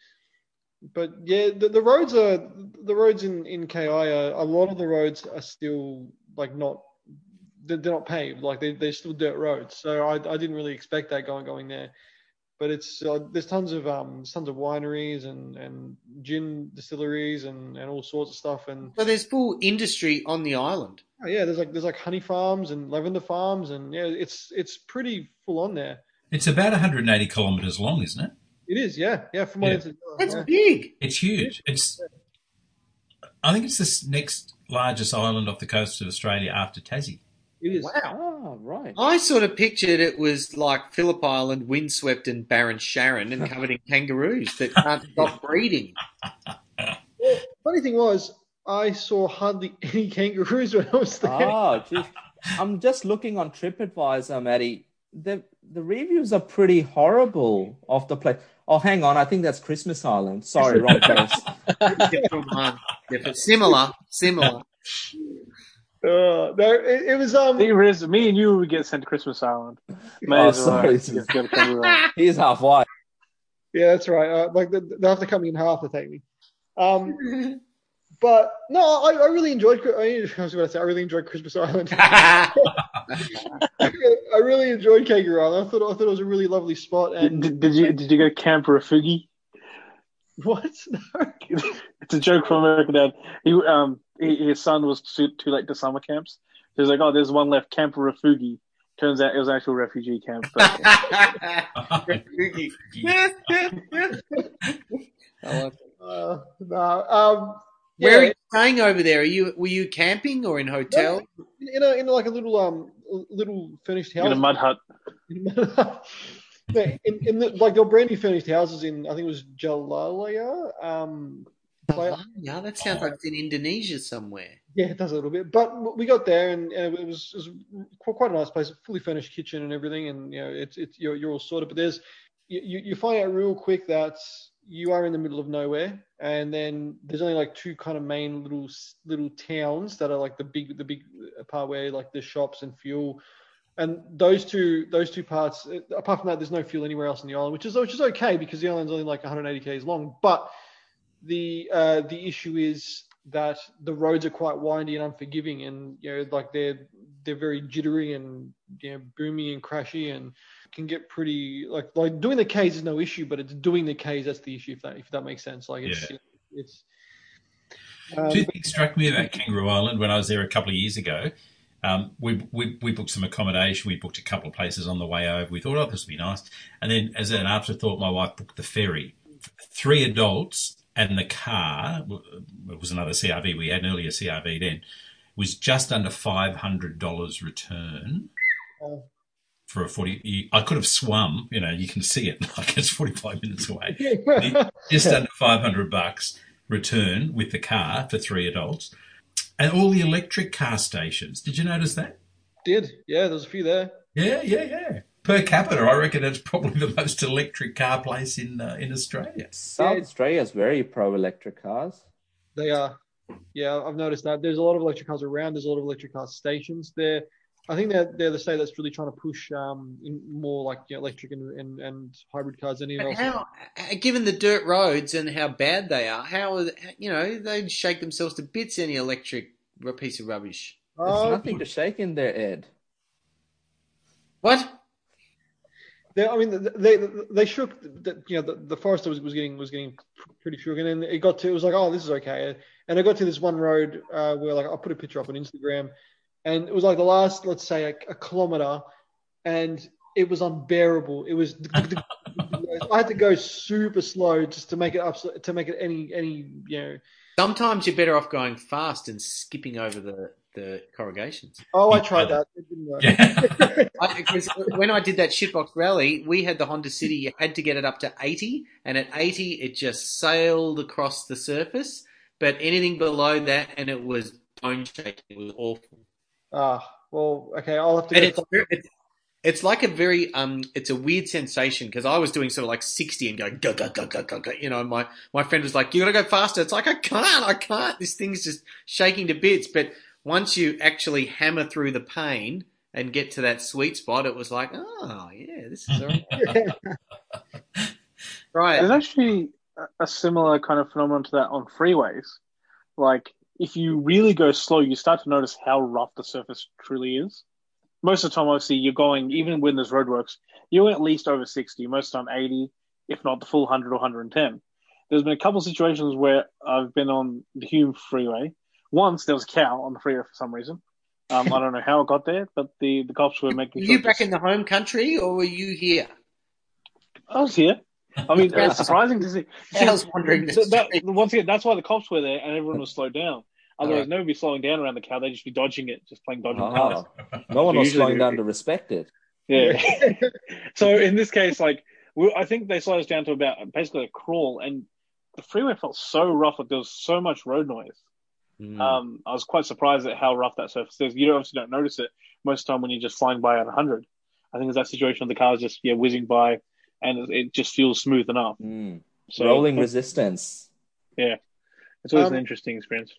But yeah, the, the roads are the roads in, in K I are a lot of the roads are still like not they're, they're not paved. Like they they're still dirt roads. So I I didn't really expect that going going there. But it's uh, there's tons of um tons of wineries and, and gin distilleries and, and all sorts of stuff and so there's full industry on the island. Oh, yeah, there's like there's like honey farms and lavender farms and yeah, it's it's pretty full on there. It's about one hundred eighty kilometers long, isn't it? It is, yeah, yeah. From yeah. To, uh, that's yeah. big. It's huge. It's I think it's the next largest island off the coast of Australia after Tassie. It is. Wow. Oh, right. I sort of pictured it was like Phillip Island, windswept and barren Sharon and covered in kangaroos that can't stop breeding. Well, funny thing was, I saw hardly any kangaroos when I was there. Oh, geez. I'm just looking on TripAdvisor, Matty. The the reviews are pretty horrible of the place. Oh, hang on. I think that's Christmas Island. Sorry, wrong place. Similar, similar. Uh, no, it, it was um. See, Riz, me and you would get sent to Christmas Island. May oh, sorry, well. He's half white. Yeah, that's right. Uh, like they, they'll have to come in half to take me. Um, but no, I, I really enjoyed. I, I was going to say I really enjoyed Christmas Island. I, I really enjoyed Kangaroo Island. I thought I thought it was a really lovely spot. And did, did you did you go camp for a foogie? What? No. It's a joke from American Dad. He um. His son was too, too late to summer camps. He was like, oh, there's one left, Camp Refugi. Turns out it was an actual refugee camp. Refugi. uh, no, um, Where yeah. are you staying over there? Are you Were you camping or in hotel? In a, in like a little um little furnished house. In a mud hut. In a mud hut. in, in the, like, there were brand new furnished houses in, I think it was Jalalaya. Um Yeah, that sounds like it's in Indonesia somewhere. Yeah, it does a little bit. But we got there, and, and it, was, it was quite a nice place, a fully furnished kitchen and everything, and you know, it's it's you're, you're all sorted. But there's you, you find out real quick that you are in the middle of nowhere, and then there's only like two kind of main little little towns that are like the big the big part where like the shops and fuel, and those two those two parts. Apart from that, there's no fuel anywhere else on the island, which is which is okay because the island's only like one hundred eighty kilometers long, but The uh, the issue is that the roads are quite windy and unforgiving, and you know, like they're they're very jittery and you know, boomy and crashy, and can get pretty like like doing the Ks is no issue, but it's doing the Ks that's the issue. If that if that makes sense, like it's yeah. it's. Um, Two things struck me about Kangaroo Island when I was there a couple of years ago. Um, we, we we booked some accommodation. We booked a couple of places on the way over. We thought, oh, this would be nice, and then as an afterthought, my wife booked the ferry. Three adults. And the car, it was another C R V. We had an earlier C R V then, was just under five hundred dollars return oh. for a forty. I could have swum. You know, you can see it. Like it's forty-five minutes away. Just under five hundred bucks return with the car for three adults. And all the electric car stations. Did you notice that? Did. Yeah, there's a few there. Yeah, yeah, yeah. Per capita, I reckon it's probably the most electric car place in uh, in Australia. South yeah. Australia is very pro-electric cars. They are. Yeah, I've noticed that. There's a lot of electric cars around. There's a lot of electric car stations there. I think they're, they're the state that's really trying to push um, in more like you know, electric and, and, and hybrid cars than anyone else. Given the dirt roads and how bad they are, how, you know, they'd shake themselves to bits any electric piece of rubbish. There's um, nothing to shake in there, Ed. What? They, I mean, they they, they shook. The, you know, the, the Forester was, was getting was getting pretty shook, and then it got to it was like, oh, this is okay. And I got to this one road uh, where, like, I'll put a picture up on Instagram, and it was like the last, let's say, a, a kilometer, and it was unbearable. It was. I had to go super slow just to make it up to make it any any you know. Sometimes you're better off going fast and skipping over the. the corrugations. Oh, I tried that. It didn't work. Yeah. I, 'cause when I did that shitbox rally, we had the Honda City. You had to get it up to eighty, and at eighty, it just sailed across the surface. But anything below that, and it was bone shaking. It was awful. Ah, well, okay. I'll have to. And it's, it's, it's like a very um, it's a weird sensation because I was doing sort of like sixty and going go go go go go go. You know, my my friend was like, "You gotta go faster." It's like I can't, I can't. This thing's just shaking to bits, but once you actually hammer through the pain and get to that sweet spot, it was like, oh, yeah, this is all right. Yeah. Right. There's actually a similar kind of phenomenon to that on freeways. Like, if you really go slow, you start to notice how rough the surface truly is. Most of the time, obviously, you're going, even when there's roadworks, you're at least over sixty, most of the time eighty, if not the full one hundred or one hundred ten. There's been a couple of situations where I've been on the Hume Freeway. Once there was a cow on the freeway for some reason. Um, I don't know how it got there, but the, the cops were making. Were sure you back in the home country, or were you here? I was here. I mean, it's surprising to see. I was wondering. So that, once again, that's why the cops were there, and everyone was slowed down. Otherwise, right. Nobody would be slowing down around the cow. They'd just be dodging it, just playing dodging cars. Oh, no one was slowing down to respect it. Yeah. So in this case, like we, I think they slowed us down to about basically a crawl, and the freeway felt so rough. Like there was so much road noise. Mm. Um, I was quite surprised at how rough that surface is. You don't, obviously don't notice it most of the time when you're just flying by at one hundred. I think it's that situation of the car's just yeah whizzing by, and it just feels smooth enough. Mm. So, rolling resistance. Yeah, it's always um, an interesting experience.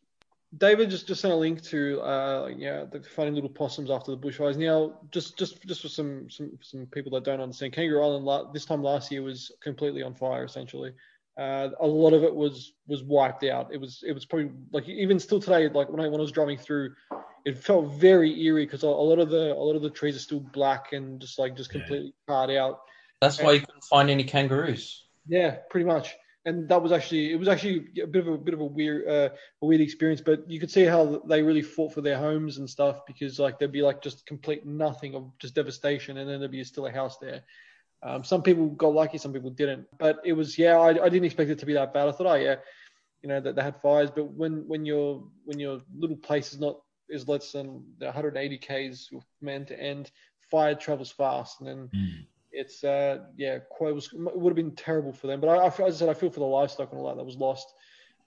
David just, just sent a link to uh yeah the funny little possums after the bushfires. Now just just just for some some some people that don't understand, Kangaroo Island this time last year was completely on fire essentially. Uh, a lot of it was, was wiped out. It was it was probably like even still today. Like when I when I was driving through, it felt very eerie because a, a lot of the a lot of the trees are still black and just like just completely yeah. Carved out. That's and, why you couldn't find any kangaroos. Yeah, pretty much. And that was actually it was actually a bit of a bit of a weird uh, a weird experience. But you could see how they really fought for their homes and stuff because like there'd be like just complete nothing of just devastation, and then there'd be still a house there. Um, some people got lucky, some people didn't. But it was, yeah, I, I didn't expect it to be that bad. I thought, oh yeah, you know, that they had fires. But when when your when your little place is not is less than one hundred eighty k's meant to end, fire travels fast, and then mm. it's uh, yeah, quite, it, was, it would have been terrible for them. But I, I, as I said, I feel for the livestock and all that that was lost.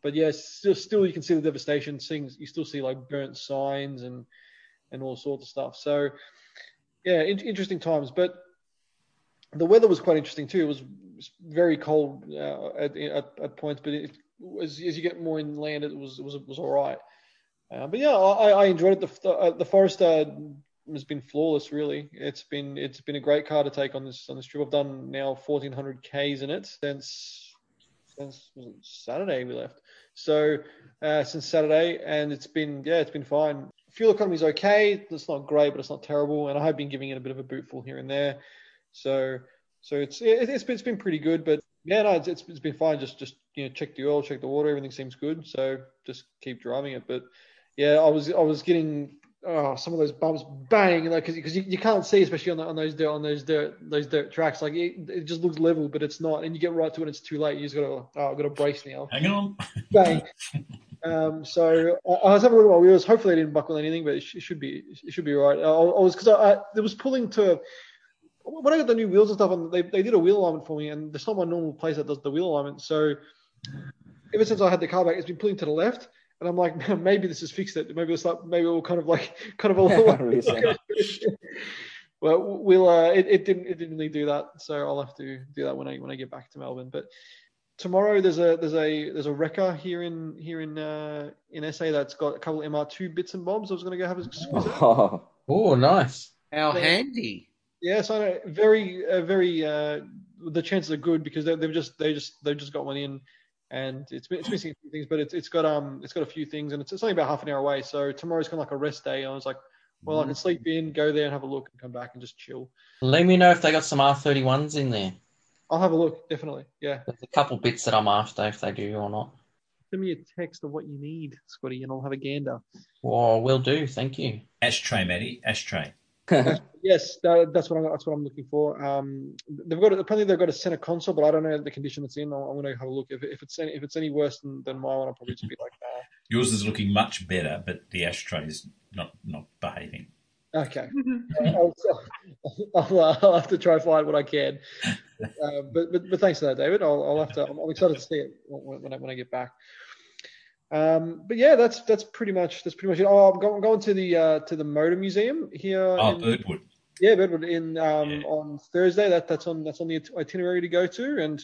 But yeah, still, still you can see the devastation. Things you still see like burnt signs and and all sorts of stuff. So yeah, in, interesting times, but. The weather was quite interesting too. It was very cold uh, at, at at points, but it, as as you get more inland, it was it was it was all right. Uh, but yeah, I, I enjoyed it. The uh, the Forester has been flawless, really. It's been it's been a great car to take on this on this trip. I've done now fourteen hundred k's in it since since was it Saturday we left. So uh, since Saturday, and it's been yeah, it's been fine. Fuel economy is okay. It's not great, but it's not terrible. And I have been giving it a bit of a bootful here and there. So, so it's it's been, it's been pretty good, but yeah, no, it's it's been fine. Just just you know, check the oil, check the water, everything seems good. So just keep driving it. But yeah, I was I was getting oh, some of those bumps, bang, like because because you, you can't see, especially on the, on those dirt on those dirt those dirt tracks. Like it, it just looks level, but it's not. And you get right to it, and it's too late. You just gotta oh, I've got a brace now. Hang on, bang. Um, so I, I was having a look at my wheels. Hopefully, I didn't buckle anything, but it, sh- it should be it should be right. I, I was because I, I it was pulling to. When I got the new wheels and stuff, on, they they did a wheel alignment for me, and there's not my normal place that does the wheel alignment. So ever since I had the car back, it's been pulling to the left, and I'm like, man, maybe this has fixed it. Maybe it's like maybe it will kind of like kind of all. Yeah, well, we'll uh, it, it didn't it didn't really do that, so I'll have to do that when I when I get back to Melbourne. But tomorrow there's a there's a there's a wrecker here in here in uh, in S A that's got a couple of M R two bits and bobs. I was going to go have a squeeze. Oh, oh, nice! How yeah. Handy. Yeah, so very, uh, very. Uh, the chances are good because they, they've just, they just, they've just got one in, and it's it's missing a few things, but it's it's got um it's got a few things, and it's, it's only about half an hour away. So tomorrow's kind of like a rest day. And I was like, well, I can sleep in, go there and have a look, and come back and just chill. Let me know if they got some R thirty-ones in there. I'll have a look, definitely. Yeah, there's a couple bits that I'm after if they do or not. Send me a text of what you need, Scotty, and I'll have a gander. Well, will do. Thank you. Ashtray, Matty. Ashtray. Yes, that, that's what I'm. That's what I'm looking for. Um, they've got. Apparently, they've got a center console, but I don't know the condition it's in. I'm, I'm going to have a look. If, if it's any, if it's any worse than, than my one, I'll probably just be like, nah. Yours is looking much better, but the ashtray is not not behaving. Okay, I'll, I'll, uh, I'll have to try and find what I can. Uh, but, but but thanks for that, David. I'll, I'll have to. I'm, I'm excited to see it when, when I when I get back. Um, but yeah, that's that's pretty much that's pretty much it. Oh, I'm going, going to the uh, to the Motor Museum here. Oh, in, Birdwood. Yeah, Birdwood in um, yeah. on Thursday. That that's on that's on the itinerary to go to. And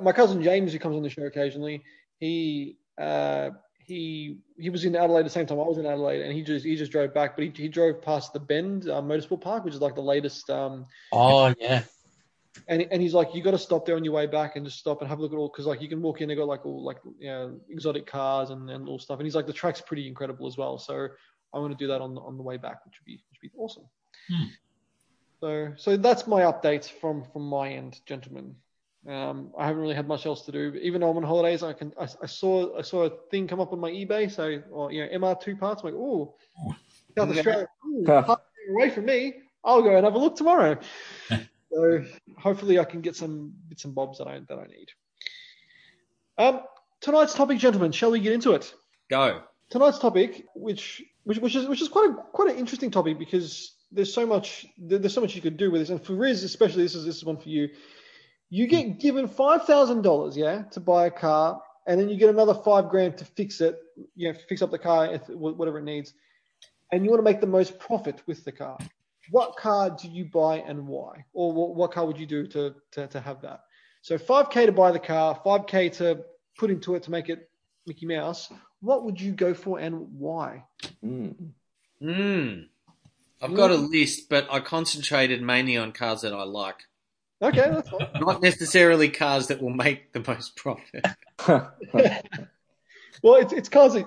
my cousin James, who comes on the show occasionally, he uh, he he was in Adelaide at the same time I was in Adelaide, and he just he just drove back. But he he drove past the Bend uh, Motorsport Park, which is like the latest. Um, oh yeah. And and he's like, you got to stop there on your way back and just stop and have a look at all, because like you can walk in, they got like all like you know, exotic cars and, and all stuff. And he's like, the track's pretty incredible as well. So I want to do that on on the way back, which would be which would be awesome. Hmm. So so that's my updates from from my end, gentlemen. Um, I haven't really had much else to do. Even though I'm on holidays, I can I, I saw I saw a thing come up on my eBay. So or, you know M R two parts. I'm like, oh, South Australia, ooh, parts away from me. I'll go and have a look tomorrow. So hopefully I can get some bits and bobs that I that I need. Um, tonight's topic, gentlemen, shall we get into it? Go. Tonight's topic, which which which is which is quite a quite an interesting topic, because there's so much there's so much you could do with this, and for Riz especially, this is this is one for you. You get given five thousand dollars, yeah, to buy a car, and then you get another five grand to fix it, you know, fix up the car, if, whatever it needs, and you want to make the most profit with the car. What car do you buy and why? Or what, what car would you do to, to, to have that? So five K to buy the car, five K to put into it to make it Mickey Mouse. What would you go for and why? Mm. Mm. I've mm. got a list, but I concentrated mainly on cars that I like. Okay, that's fine. Not necessarily cars that will make the most profit. Well, it's, it's cars that...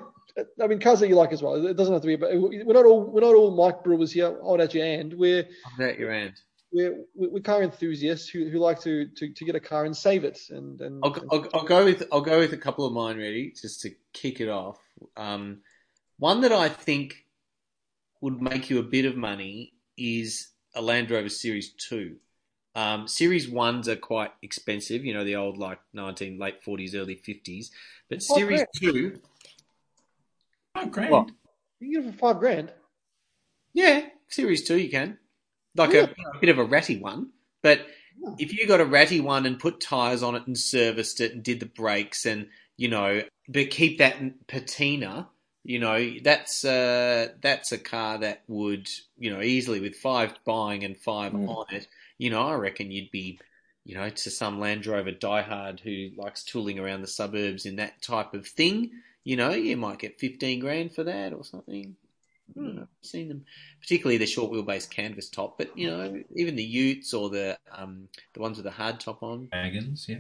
I mean, cars that you like as well. It doesn't have to be. But we're not all we're not all Mike Brewers here. Hold out your hand. We're hold out your hand. We're we're car enthusiasts who, who like to, to, to get a car and save it. And, and, I'll, and I'll, I'll go with I'll go with a couple of mine really, just to kick it off. Um, one that I think would make you a bit of money is a Land Rover Series Two. Um, series ones are quite expensive. You know, the old like nineteen late forties, early fifties. But oh, Series yeah. Two. Five grand. What? You can get it for five grand. Yeah, Series Two you can. Like yeah. a, a bit of a ratty one, but yeah. if you got a ratty one and put tyres on it and serviced it and did the brakes and you know, but keep that patina, you know, that's uh, that's a car that would you know easily with five buying and five mm. on it, you know, I reckon you'd be you know to some Land Rover diehard who likes tooling around the suburbs in that type of thing. You know, you might get fifteen grand for that or something. I don't know. I've seen them, particularly the short wheelbase canvas top, but you know, even the Utes or the um, the ones with the hard top on wagons, yeah,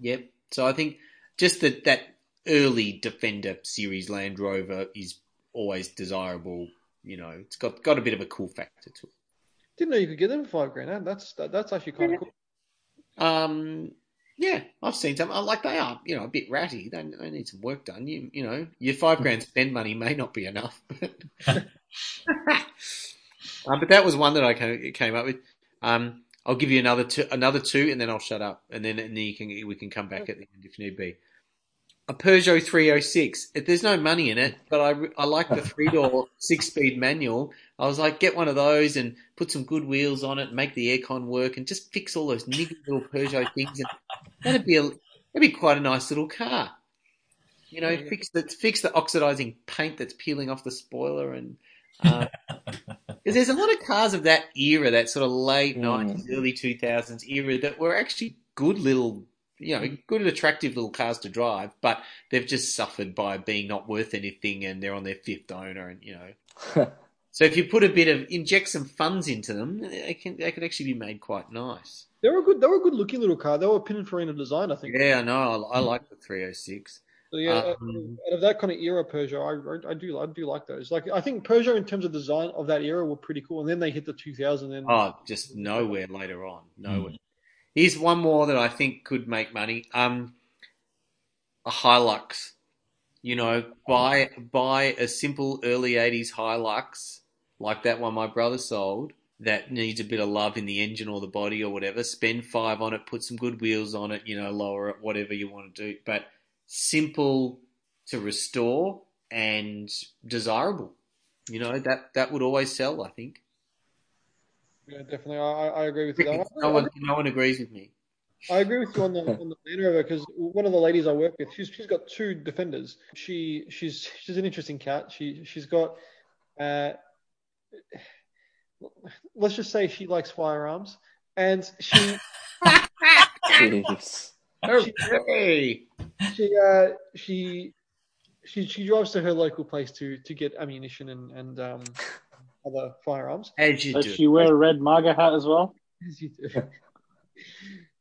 yep. So I think just that that early Defender series Land Rover is always desirable. You know, it's got got a bit of a cool factor to it. Didn't know you could get them for five grand. Huh? That's that, that's actually kind yeah. of cool. Um. Yeah, I've seen some. Like they are, you know, a bit ratty. They, they need some work done. You, you know, your five grand spend money may not be enough. But, um, but that was one that I came, came up with. Um, I'll give you another two, another two, and then I'll shut up, and then and then you can we can come back at the end if need be. A Peugeot three oh six. There's no money in it, but I, I like the three-door six-speed manual. I was like, get one of those and put some good wheels on it and make the aircon work and just fix all those niggly little Peugeot things. And that'd be a, that'd be quite a nice little car. You know, yeah. fix the, fix the oxidizing paint that's peeling off the spoiler. And uh, there's a lot of cars of that era, that sort of late nineties, mm. early two thousands era that were actually good little you know, good, attractive little cars to drive, but they've just suffered by being not worth anything and they're on their fifth owner and, you know. So if you put a bit of, inject some funds into them, they can they could actually be made quite nice. They were a good. They were a good looking little car. They were Pininfarina design, I think. Yeah, I know. I, I like the three oh six. So yeah, um, out of that kind of era Peugeot, I, I do I do like those. Like I think Peugeot in terms of design of that era were pretty cool, and then they hit the two thousand. Then oh, just nowhere later on, nowhere. Mm. Here's one more that I think could make money. Um, a Hilux. You know, buy buy a simple early eighties Hilux like that one my brother sold that needs a bit of love in the engine or the body or whatever. Spend five on it, put some good wheels on it. You know, lower it, whatever you want to do, but simple to restore and desirable. You know, that, that would always sell, I think. Yeah, definitely. I, I agree with you. That. No one, no one agrees with me. I agree with you on the, on the Land Rover because one of the ladies I work with, she's she's got two Defenders. She she's she's an interesting cat. She she's got, uh, let's just say she likes firearms, and she. Jeez. She, she, uh, she, she, she drives to her local place to, to get ammunition and, and um, other firearms. As you Does do. She wear a red MAGA hat as well? As you do.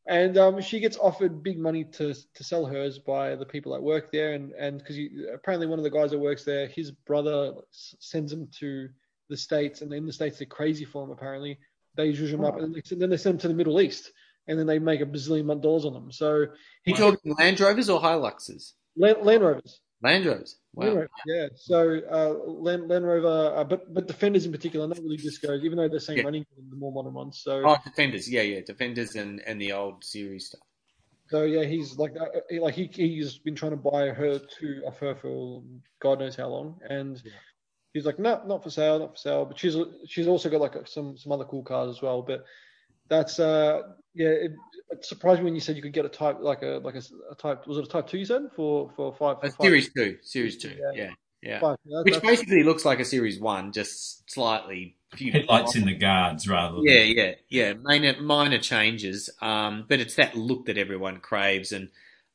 And um, she gets offered big money to, to sell hers by the people that work there. And because and apparently one of the guys that works there, his brother sends him to the States. And in the States, they're crazy for him, apparently. They zhuzh him oh. up and then they send him to the Middle East. And then they make a bazillion dollars on them. So, you talking Land Rovers or Hiluxes? Land, Land Rovers. Land Rovers. Wow. Land Rover, yeah. So uh, Land, Land Rover, uh, but but Defenders in particular, not really discos, even though they're same yeah. running the more modern ones. So oh, Defenders, yeah, yeah, Defenders and, and the old series stuff. So yeah, he's like like he he's been trying to buy her two of her for God knows how long, and yeah. he's like, no, not for sale, not for sale. But she's she's also got like some some other cool cars as well, but. That's uh yeah. It, it surprised me when you said you could get a type like a like a, a type was it a type two you said for for five. For a five. Series two, series two, yeah, yeah. yeah. Five, that, which basically looks like a series one, just slightly few headlights in the guards rather. Than... Yeah, yeah, yeah. Minor, minor changes, um, but it's that look that everyone craves. And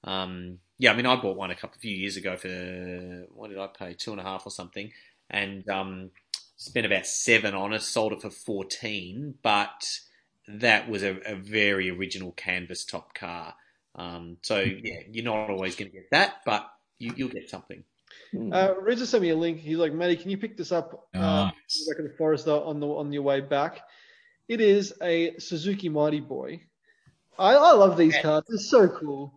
um, yeah, I mean, I bought one a couple a few years ago for what did I pay two and a half or something, and um, spent about seven on it, sold it for fourteen, but. That was a, a very original canvas top car. Um, so, yeah, you're not always going to get that, but you, you'll get something. Uh, Riz sent me a link. He's like, Matty, can you pick this up back uh, nice. Like at the Forester on the on your way back? It is a Suzuki Mighty Boy. I, I love these yeah. cars. They're so cool.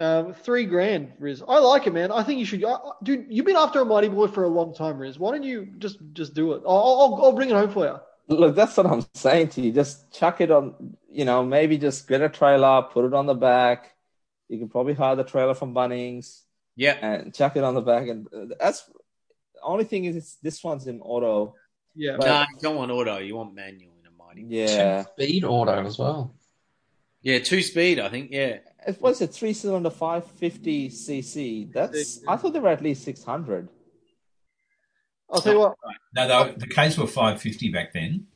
Um, three grand, Riz. I like it, man. I think you should. I, dude, you've been after a Mighty Boy for a long time, Riz. Why don't you just, just do it? I'll, I'll, I'll bring it home for you. Look, that's what I'm saying to you. Just chuck it on, you know, maybe just get a trailer, put it on the back. You can probably hire the trailer from Bunnings. Yeah. And chuck it on the back. And that's the only thing is it's, this one's in auto. Yeah. But, no, you don't want auto. You want manual in a Mighty. Yeah. Two-speed auto as well. Yeah, two-speed, I think, yeah. What is it, three-cylinder, five fifty c c? That's I thought they were at least six hundred. I'll tell you what. No, they were, the Ks were five fifty back then.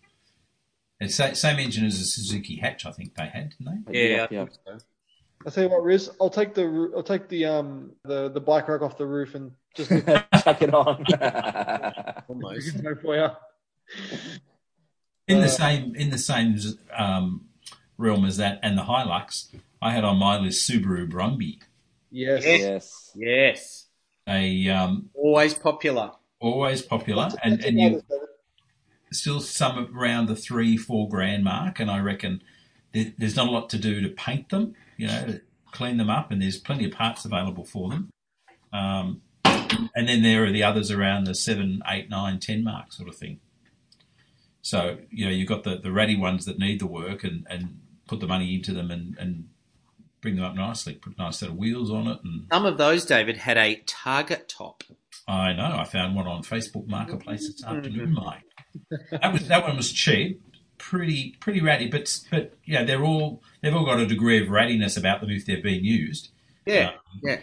And sa- same engine as a Suzuki Hatch, I think they had, didn't they? Yeah, yeah. I think so. I'll tell you what, Riz. I'll take the I'll take the um the, the bike rack off the roof and just chuck it on. Almost. In the same in the same um, realm as that, and the Hilux, I had on my list Subaru Brumby. Yes, yes, yes. A um, always popular. Always popular, and, and you still some around the three, four grand mark, and I reckon there, there's not a lot to do to paint them, you know, clean them up, and there's plenty of parts available for them. Um, and then there are the others around the seven, eight, nine, ten mark sort of thing. So, you know, you've got the, the ratty ones that need the work and, and put the money into them and, and bring them up nicely, put a nice set of wheels on it. And some of those, David, had a target top. I know. I found one on Facebook Marketplace this afternoon, Mike. That was that one was cheap, pretty pretty ratty, but but yeah, they're all they've all got a degree of rattiness about them if they're being used. Yeah, um, yeah.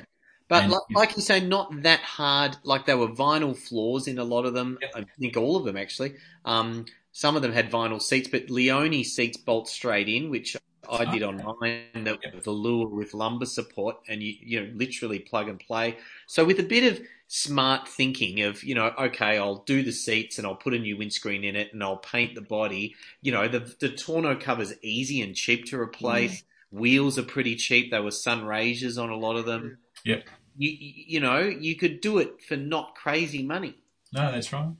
But like, like you say, not that hard. Like they were vinyl floors in a lot of them. Yeah. I think all of them actually. Um, some of them had vinyl seats, but Leone seats bolt straight in, which I did on mine, the, the lure with lumbar support, and you you know, literally plug and play. So with a bit of smart thinking of, you know, okay, I'll do the seats and I'll put a new windscreen in it and I'll paint the body. You know, the the tonneau cover's easy and cheap to replace. Mm. Wheels are pretty cheap. There were sun razors on a lot of them. Yep. You you know, you could do it for not crazy money. No, that's right.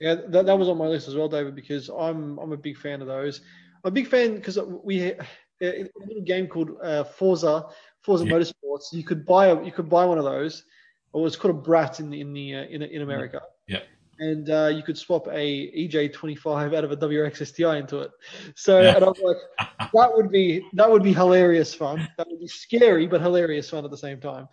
Yeah, that, that was on my list as well, David, because I'm I'm a big fan of those. I'm a big fan because we had a little game called uh, Forza Forza yeah. Motorsports. You could buy a, you could buy one of those. It was called a Brat in in the uh, in in America. Yeah. And uh, you could swap a E J twenty-five out of a W R X S T I into it. So yeah. and I was like, that would be that would be hilarious fun. That would be scary but hilarious fun at the same time.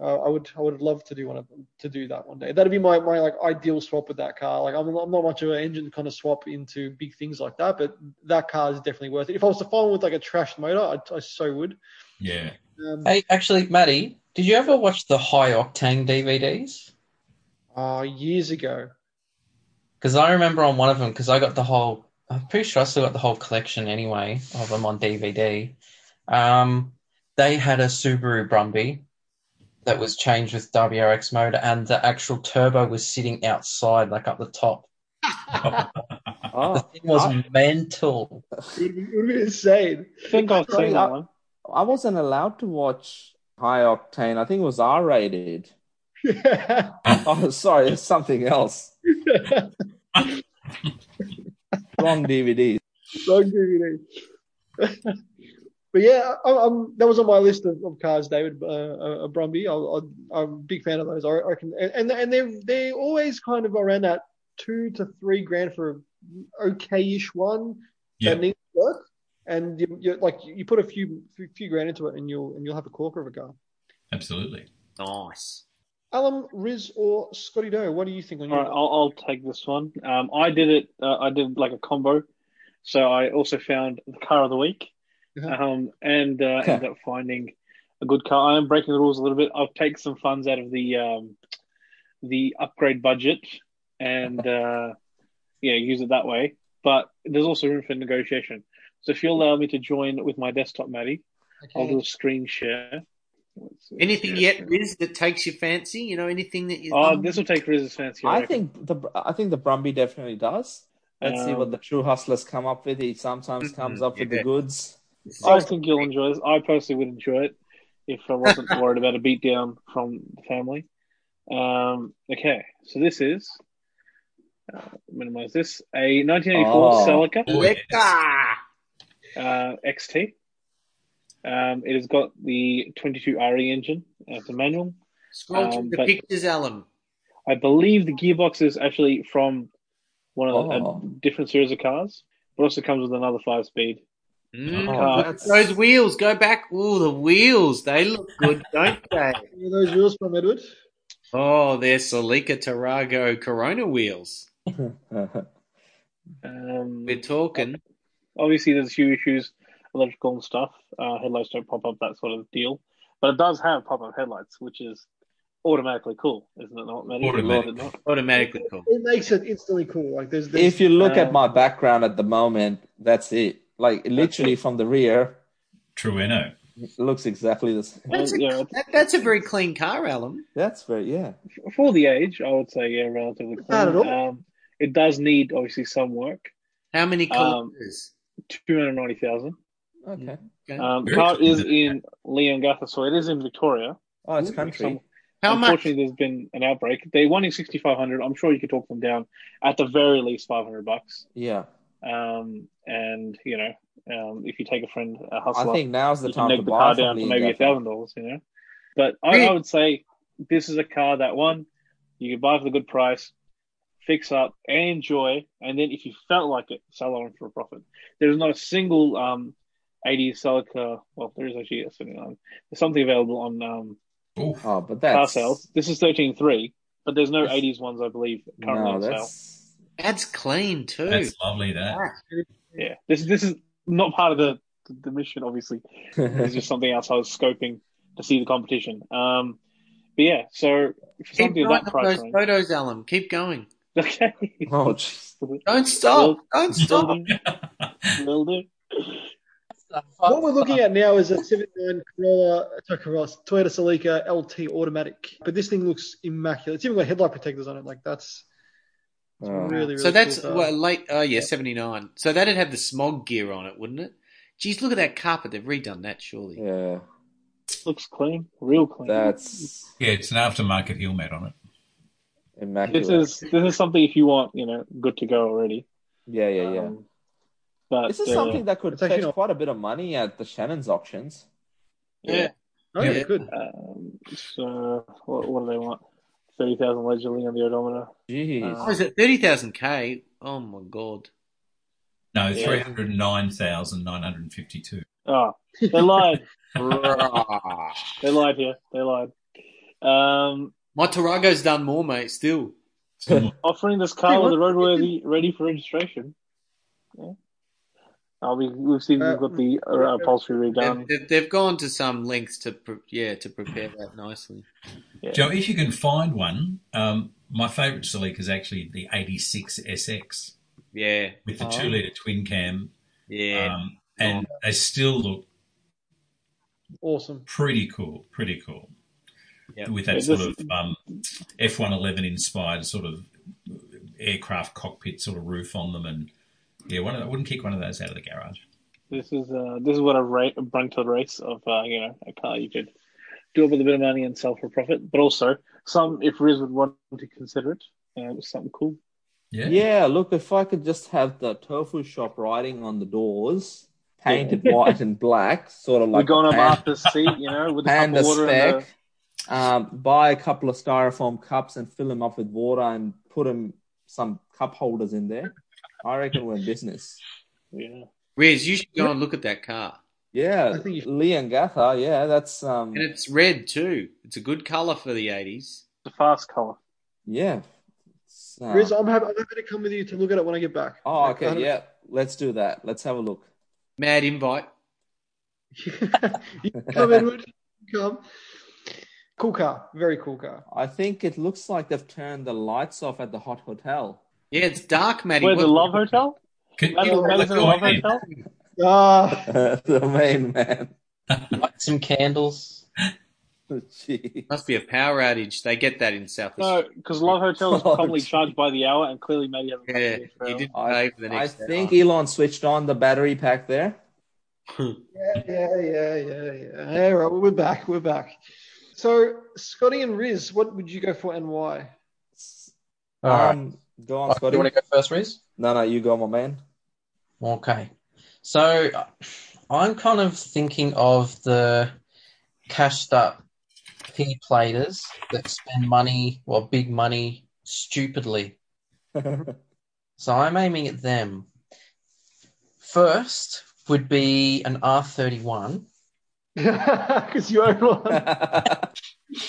Uh, I would I would love to do one of them, to do that one day. That'd be my, my like ideal swap with that car. Like I'm I'm not much of an engine kind of swap into big things like that, but that car is definitely worth it. If I was to find one with like a trashed motor, I, I so would. Yeah. Um, hey, actually, Matty, did you ever watch the High Octane D V Ds? Oh, years ago. Because I remember on one of them, because I got the whole, I'm pretty sure I still got the whole collection anyway of them on D V D. Um, they had a Subaru Brumby that was changed with W R X motor, and the actual turbo was sitting outside, like up the top. oh, the thing was I, mental. It would be insane. I think I've seen that one. I wasn't allowed to watch High Octane. I think it was R-rated. Yeah. Oh, sorry, it's something else. Yeah. Wrong D V D. Wrong D V D. But yeah, I, I'm, that was on my list of, of cars, David. Uh, a Brumby. I, I, I'm a big fan of those. I reckon, and and they they're always kind of around that two to three grand for an okay-ish one yeah. that needs work. And you, you like you put a few few grand into it, and you'll and you'll have a corker of a car. Absolutely. Nice. Alam, Riz, or Scotty Doe, what do you think? On your... All right, I'll, I'll take this one. Um, I did it. Uh, I did like a combo, so I also found the car of the week, uh-huh. um, and uh, okay. ended up finding a good car. I am breaking the rules a little bit. I've taken some funds out of the um, the upgrade budget, and uh, yeah, use it that way. But there's also room for negotiation. So if you allow me to join with my desktop, Matty, okay. I'll do a screen share. Anything yet, Riz, that takes your fancy? You know, anything that you... Oh, this will take Riz's fancy. I, I think the I think the Brumby definitely does. Let's um, see what the true hustlers come up with. He sometimes comes up yeah. with the goods. I think you'll enjoy this. I personally would enjoy it if I wasn't worried about a beatdown from the family. Um, okay, so this is... Uh, minimize this. A nineteen eighty-four oh. Celica. Celica! Uh, X T. Um, it has got the twenty-two R E engine as a manual. Scroll um, to the pictures, Alan. I believe the gearbox is actually from one of oh. the, a different series of cars, but also comes with another five-speed. Mm. Oh, those wheels, go back. Ooh, the wheels, they look good, don't they? Are those wheels from Edward? Oh, they're Celica Tarago Corona wheels. um, We're talking. Obviously, there's a few issues. Electrical and stuff, uh, headlights don't pop up, that sort of deal. But it does have pop-up headlights, which is automatically cool, isn't it not? Automatically, not? automatically cool. It, it makes it instantly cool. Like there's, there's, if you look uh, at my background at the moment, that's it. Like literally from the rear. Trueno. It looks exactly the same. That's a, yeah, that, that's a very clean car, Alan. That's very, yeah. For the age, I would say, yeah, relatively clean. Not at all. Um, it does need, obviously, some work. How many kilometers? Um, two hundred ninety thousand. Okay. okay. Um, car is in Leongatha, so it is in Victoria. Oh, it's country. Some, How unfortunately, much? There's been an outbreak. They're wanting sixty-five hundred. I'm sure you could talk them down at the very least five hundred bucks. Yeah. Um, and you know, um, if you take a friend, a hustler, I think now's the time to buy the car down for maybe a thousand dollars. You know, but I, I would say this is a car that one you could buy for the good price. Fix up and enjoy, and then if you felt like it, sell on for a profit. There's not a single um. eighty Celica, well, there is actually seventy-nine. There's something available on um, oh, but that's... car sales. This is thirteen three, but there's no eighties ones, I believe, currently no, that's... on sale. That's clean, too. That's lovely, that. Yeah. This, this is not part of the, the mission, obviously. It's just something else I was scoping to see the competition. Um, but, yeah, so... For Keep writing that price those range, photos, Alan. Keep going. Okay. Oh, Don't stop. Don't stop. Will do. What we're looking at now is a seventy-nine Corolla, Corolla, Toyota Celica L T automatic. But this thing looks immaculate. It's even got headlight protectors on it. Like that's oh. really, really. So that's cool well, late. Oh yeah, seventy-nine. So that'd have the smog gear on it, wouldn't it? Geez, look at that carpet. They've redone that, surely. Yeah, looks clean, real clean. That's yeah. It's an aftermarket heel mat on it. Immaculate. This is this is something if you want, you know, good to go already. Yeah, yeah, yeah. Um, But, this is uh, something that could fetch quite a bit of money at the Shannon's auctions. Yeah. Oh, yeah, yeah. Good. Um, so, what, what do they want? thirty thousand allegedly on the odometer. Jeez. Um, oh, is it thirty thousand K? Oh, my God. No, yeah. three hundred nine thousand nine hundred fifty-two. Oh, they lied. They lied here. They lied. Um, my Tarago's done more, mate, still. still offering this car with a roadworthy ready for registration. Yeah. Oh, we, we've seen we've got the uh, upholstery redone. They've, they've gone to some lengths to pre- yeah to prepare that nicely. Yeah. Joe, if you can find one, um, my favourite Celica is actually the eighty-six S X. Yeah, with the oh. two litre twin cam. Yeah, um, and oh. they still look awesome. Pretty cool. Pretty cool. Yep. With that yeah, sort this... of um, F one eleven inspired sort of aircraft cockpit sort of roof on them and. Yeah, one of the, I wouldn't kick one of those out of the garage. This is uh, this is what a, ra- a brunt-to race of uh, you know a car you could do up with a bit of money and sell for profit, but also some if Riz would want to consider it, you know, it was something cool. Yeah, yeah. Look, if I could just have the tofu shop writing on the doors, painted yeah. white and black, sort of like we're going up after seat, you know, with a cup of water spec, and the... um, buy a couple of styrofoam cups and fill them up with water and put them some cup holders in there. I reckon we're in business. Yeah. Riz, you should go and look at that car. Yeah. I think Leon Gatha, yeah, that's... um. And it's red too. It's a good colour for the eighties. It's a fast colour. Yeah. So... Riz, I'm happy, I'm happy to come with you to look at it when I get back. Oh, okay, okay. yeah. Let's do that. Let's have a look. Mad invite. You can come, Edward. You can come. Cool car. Very cool car. I think it looks like they've turned the lights off at the Hot Hotel. Yeah, it's dark, Matty. Where's the Love Hotel? Can, Matty, oh, Matty's in the Love in. Hotel? Ah, the main man. Light some candles. Oh, must be a power outage. They get that in South Australia. No, because Love Hotel is oh, probably geez. charged by the hour, and clearly Matty hasn't yeah, paid for the I, for the next I think hour. Elon switched on the battery pack there. yeah, yeah, yeah, yeah, yeah. All right, well, we're back. We're back. So, Scotty and Riz, what would you go for and why? All um, right. Go on, Scotty. Do you want to go first, Riz? No, no, you go, my man. Okay. So I'm kind of thinking of the cashed-up P-platers that spend money, well, big money, stupidly. So I'm aiming at them. First would be an R thirty-one. Because you own one.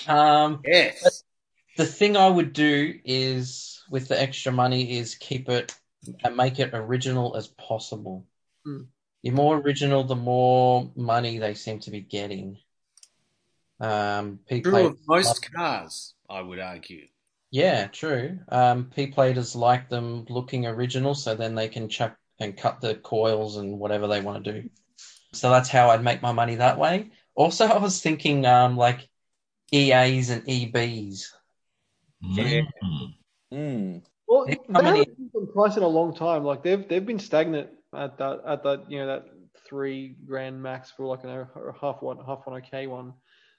um, yes. The thing I would do is... with the extra money is keep it and make it original as possible. Mm. The more original, the more money they seem to be getting. Um, true of most like cars, I would argue. Yeah, true. Um, P-platers like them looking original, so then they can chuck and cut the coils and whatever they want to do. So that's how I'd make my money that way. Also, I was thinking um, like E As and E Bs. Yeah. Mm. Mm. Well, they haven't been priced in a long time. Like they've they've been stagnant at that at that you know that three grand max for like an half one half one okay one.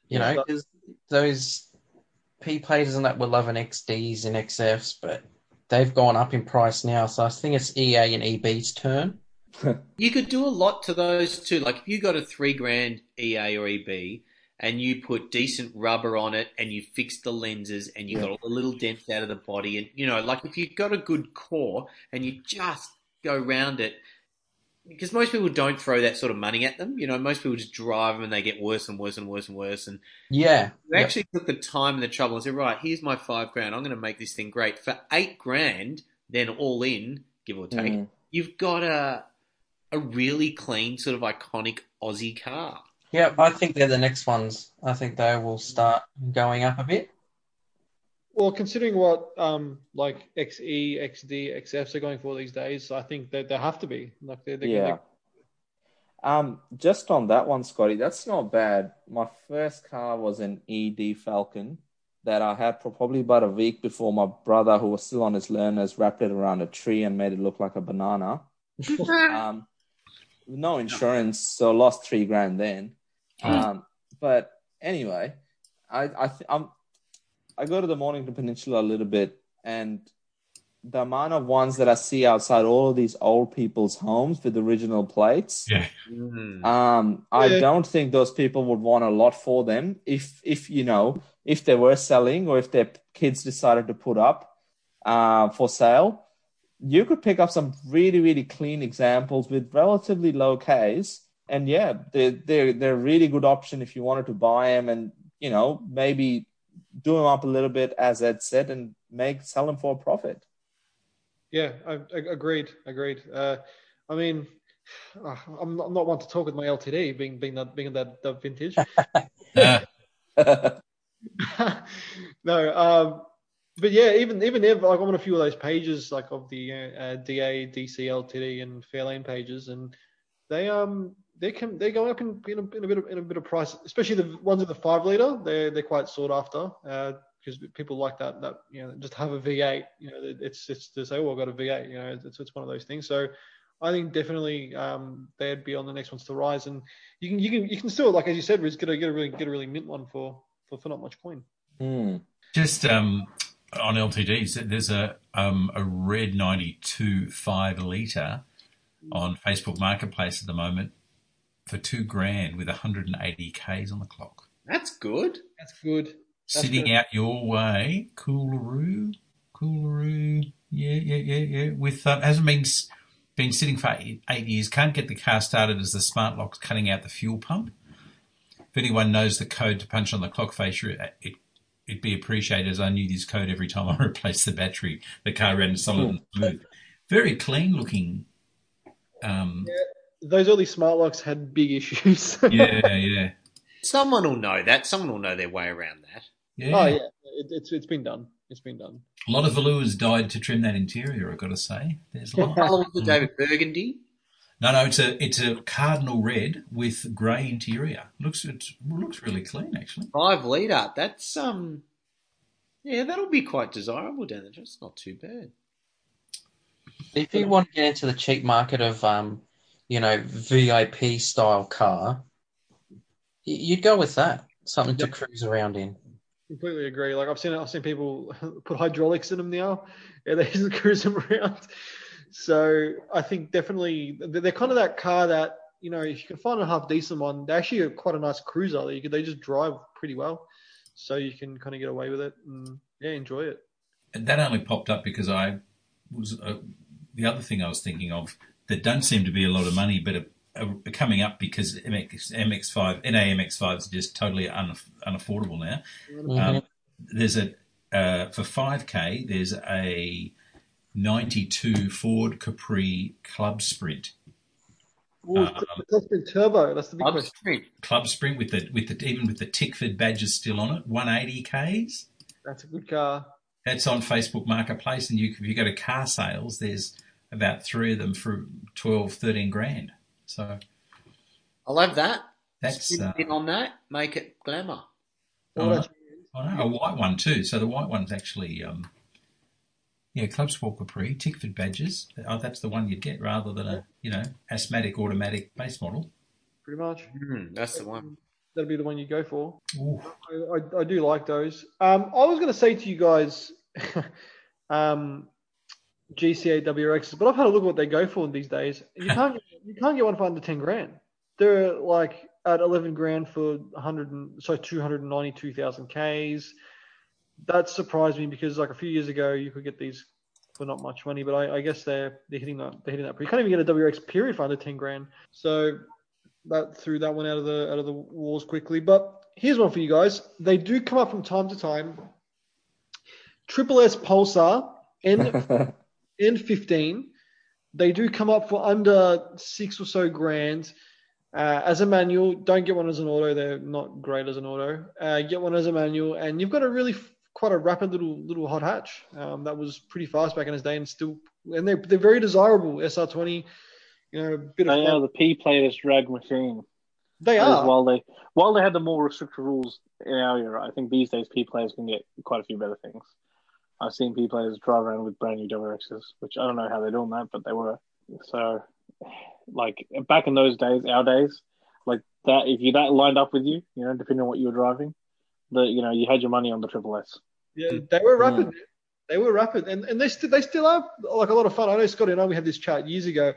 You know, because those P platers and that were loving X Ds and X Fs, but they've gone up in price now. So I think it's E A and E B's turn. You could do a lot to those too. Like if you got a three grand E A or E B. And you put decent rubber on it and you fix the lenses and you yeah. got all the little dents out of the body. And, you know, like if you've got a good core and you just go round it, because most people don't throw that sort of money at them. You know, most people just drive them and they get worse and worse and worse and worse. And yeah, you actually yep. took the time and the trouble and said, right, here's my five grand. I'm going to make this thing great. For eight grand, then all in, give or take, mm. you've got a a really clean sort of iconic Aussie car. Yeah, I think they're the next ones. I think they will start going up a bit. Well, considering what um, like X E, X D, X Fs are going for these days, I think that they have to be. Like they're, they're yeah. Like... Um, just on that one, Scotty, that's not bad. My first car was an E D Falcon that I had for probably about a week before my brother, who was still on his learners, wrapped it around a tree and made it look like a banana. um, no insurance, so lost three grand then. Um, but anyway, I I th- I'm, I go to the Mornington Peninsula a little bit, and the amount of ones that I see outside all of these old people's homes with original plates, yeah. Mm-hmm. Um, I yeah. don't think those people would want a lot for them if, if you know, if they were selling or if their kids decided to put up uh, for sale. You could pick up some really, really clean examples with relatively low Ks. And yeah, they're, they're, they're a really good option if you wanted to buy them and, you know, maybe do them up a little bit, as Ed said, and make sell them for a profit. Yeah, I, I, agreed, agreed. Uh, I mean, uh, I'm, not, I'm not one to talk with my L T D being being that being that, that vintage. no, um, but yeah, even even if like I'm on a few of those pages, like of the uh, D A, D C, L T D, and Fairlane pages, and they um they can they go up in, in, a, in a bit of in a bit of price, especially the ones with the five liter. They they're quite sought after. Uh, Because people like that, that you know, just have a V eight. You know, it's it's to say, oh, I've got a V eight. You know, it's it's one of those things. So, I think definitely um, they'd be on the next ones to rise. And you can you can you can still, like as you said, Riz, get a get a really get a really mint one for for, for not much coin. Mm. Just um, on L T Ds, there's a um, a red ninety-two five litre on Facebook Marketplace at the moment for two grand with one hundred eighty kays on the clock. That's good. That's good. That's sitting good. Out your way, Cooroo, Cooroo, yeah, yeah, yeah, yeah. With um, hasn't been been sitting for eight, eight years. Can't get the car started as the smart lock's cutting out the fuel pump. If anyone knows the code to punch on the clock face, it, it it'd be appreciated. As I knew this code every time I replaced the battery, the car ran solid and smooth. Very clean looking. Um, yeah, those early smart locks had big issues. yeah, yeah. Someone will know that. Someone will know their way around that. Yeah. Oh, yeah. It, it's It's been done. It's been done. A lot of velours died to trim that interior, I've got to say. There's a lot. How long was it, David? Burgundy? No, no, it's a it's a cardinal red with grey interior. Looks it looks really clean, actually. Five litre. That's, um, yeah, that'll be quite desirable down there. It's not too bad. If you want to get into the cheap market of, um, you know, V I P-style car, you'd go with that, something to yep. cruise around in. Completely agree. Like I've seen, I've seen people put hydraulics in them now, and they just cruise them around. So I think definitely they're kind of that car that, you know, if you can find a half decent one, they're actually quite a nice cruiser. They they just drive pretty well, so you can kind of get away with it and yeah, enjoy it. And that only popped up because I was uh, the other thing I was thinking of that don't seem to be a lot of money, but. A, coming up because M X, M X five, N A M X five is just totally un, unaffordable now. Mm-hmm. Um, there's a, uh, for five K, there's a ninety-two Ford Capri Club Sprint. Ooh, um, that's the turbo. That's the big Club question. Sprint. Club Sprint with the, with the, even with the Tickford badges still on it, one hundred eighty kays. That's a good car. That's on Facebook Marketplace. And you, if you go to car sales, there's about three of them for twelve, thirteen grand. So I love that. That's spin uh, in on that. Make it glamour. I know, I know, a white one too. So the white one's actually, um, yeah, Club Sport Capri, Tickford badges. Oh, that's the one you'd get rather than a you know asthmatic automatic base model. Pretty much. Mm, that's the one. That'd be the one you go for. I, I, I do like those. Um, I was going to say to you guys, um. G C A W R Xs, but I've had a look at what they go for these days. You can't you can't get one for under ten grand. They're like at eleven grand for hundred and so two hundred and ninety two thousand Ks. That surprised me because like a few years ago you could get these for not much money, but I, I guess they're they're hitting that they're hitting that. You can't even get a W R X period for under ten grand. So that threw that one out of the out of the walls quickly. But here's one for you guys. They do come up from time to time. Triple S Pulsar and. And fifteen, they do come up for under six or so grand uh, as a manual. Don't get one as an auto; they're not great as an auto. Uh, get one as a manual, and you've got a really quite a rapid little little hot hatch um, that was pretty fast back in its day, and still and they're they're very desirable. S R twenty, You know, a bit they of are the P players drag machine. They are. As while they while they had the more restrictive rules in our era, I think these days P players can get quite a few better things. I've seen P players drive around with brand new W R Xs, which I don't know how they're doing that, but they were. So, like back in those days, our days, like that, if you that lined up with you, you know, depending on what you were driving, the you know you had your money on the triple S. Yeah, they were rapid. Yeah. They were rapid, and and they still they still are like a lot of fun. I know Scotty and I we had this chat years ago.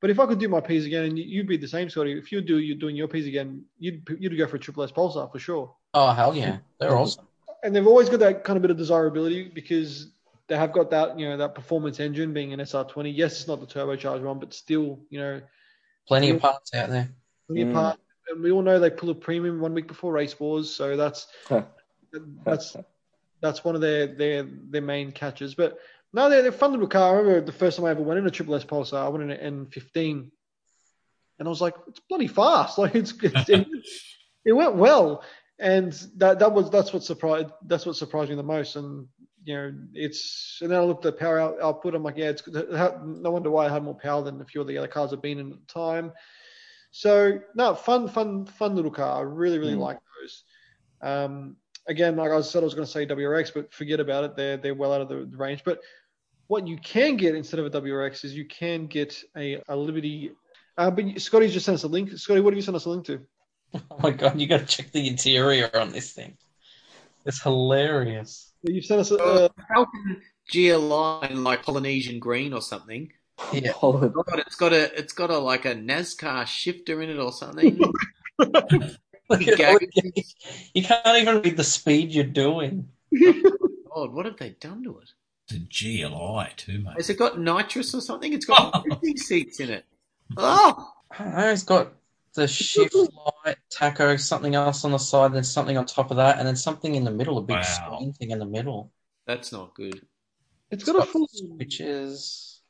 But if I could do my P's again, and you'd be the same, Scotty. If you do, you're doing your P's again, you'd you'd go for a triple S Pulsar for sure. Oh hell yeah, they're awesome. And they've always got that kind of bit of desirability because they have got that you know that performance engine being an S R twenty. Yes, it's not the turbocharged one, but still you know, plenty of parts out there. Plenty mm. of parts, and we all know they pull a premium one week before race wars, so that's that's that's one of their their their main catches, but. No, they're, they're a fun little car. I remember the first time I ever went in a Triple S Pulsar, I went in an N fifteen. And I was like, it's bloody fast. Like it's, it's it, it went well. And that that was that's what surprised that's what surprised me the most. And you know, it's and then I looked at power out, output, I'm like, yeah, it's no wonder why I had more power than a few of the other cars I've been in at the time. So no, fun, fun, fun little car. I really, really mm. like those. Um Again, like I said, I was going to say W R X, but forget about it. They're, they're well out of the range. But what you can get instead of a W R X is you can get a, a Liberty. Uh, but Scotty's just sent us a link. Scotty, what have you sent us a link to? Oh, my God. You got to check the interior on this thing. It's hilarious. You've sent us a... Uh, How can G L I in, like, Polynesian green or something? Yeah. Oh, God, it's got, a, it's got a like, a NASCAR shifter in it or something. You can't even read the speed you're doing. Oh, God, what have they done to it? The G L I too, mate. Has it got nitrous or something? It's got oh. fifty seats in it. Oh! I don't know, it's got the shift light, taco, something else on the side, then something on top of that, and then something in the middle, a big wow. screen thing in the middle. That's not good. It's, it's got, got a full... switches,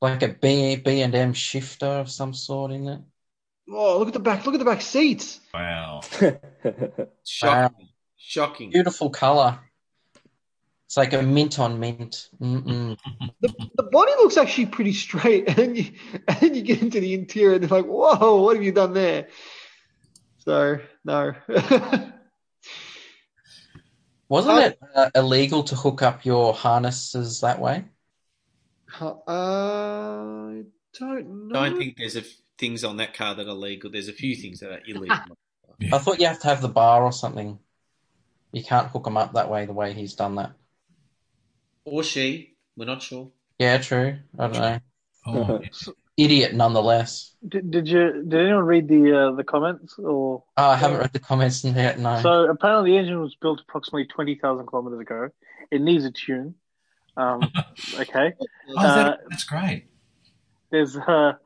like a B, B and M shifter of some sort in it. Oh, look at the back. Look at the back seats. Wow. Shocking. Wow. Shocking. Beautiful colour. It's like a mint on mint. Mm-mm. The, the body looks actually pretty straight, and then you, and then you get into the interior, and they're like, whoa, what have you done there? So, no. Wasn't uh, it uh, illegal to hook up your harnesses that way? Uh, I don't know. I don't think there's a... things on that car that are legal. There's a few things that are illegal. Yeah. I thought you have to have the bar or something. You can't hook them up that way, the way he's done that. Or she. We're not sure. Yeah, true. I don't know. Oh, yes. Idiot nonetheless. Did, did you? Did anyone read the uh, the comments? Or oh, I haven't read the comments yet, no. So apparently the engine was built approximately twenty thousand kilometres ago. It needs a tune. Um, okay. Oh, uh, that, that's great. There's... Uh,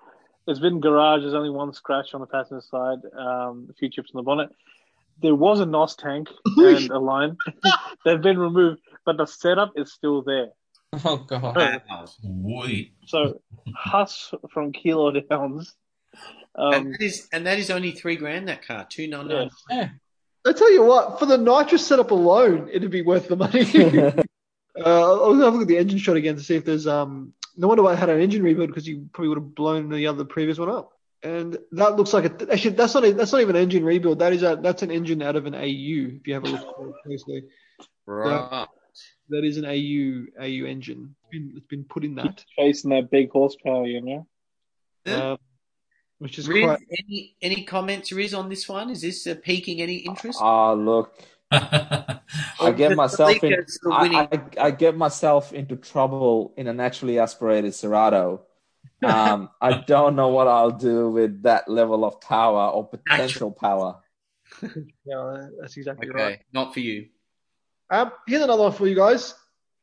There's been garage. There's only one scratch on the passenger side. Um, a few chips on the bonnet. There was a N O S tank and a line. They've been removed, but the setup is still there. Oh God! Wow. So Huss from Kilo Downs, um, and, that is, and that is only three grand. That car two nine nine. I tell you what, for the nitrous setup alone, it'd be worth the money. uh, I'll have a look at the engine shot again to see if there's um. No wonder why I had an engine rebuild because you probably would have blown the other previous one up. And that looks like a actually that's not a, that's not even an engine rebuild. That is a that's an engine out of an A U. If you have a look closely, right? That, that is an A U A U engine. It's been, it's been put in that. Chasing that big horsepower, you know. Um, which is Riz, quite... any any comments, Riz, on this one? Is this uh, piquing any interest? Ah, uh, look. I get myself in, I, I, I get myself into trouble in a naturally aspirated Cerato. Um, I don't know what I'll do with that level of power or potential power. Yeah, that's exactly okay, right. Not for you. Um, here's another one for you guys.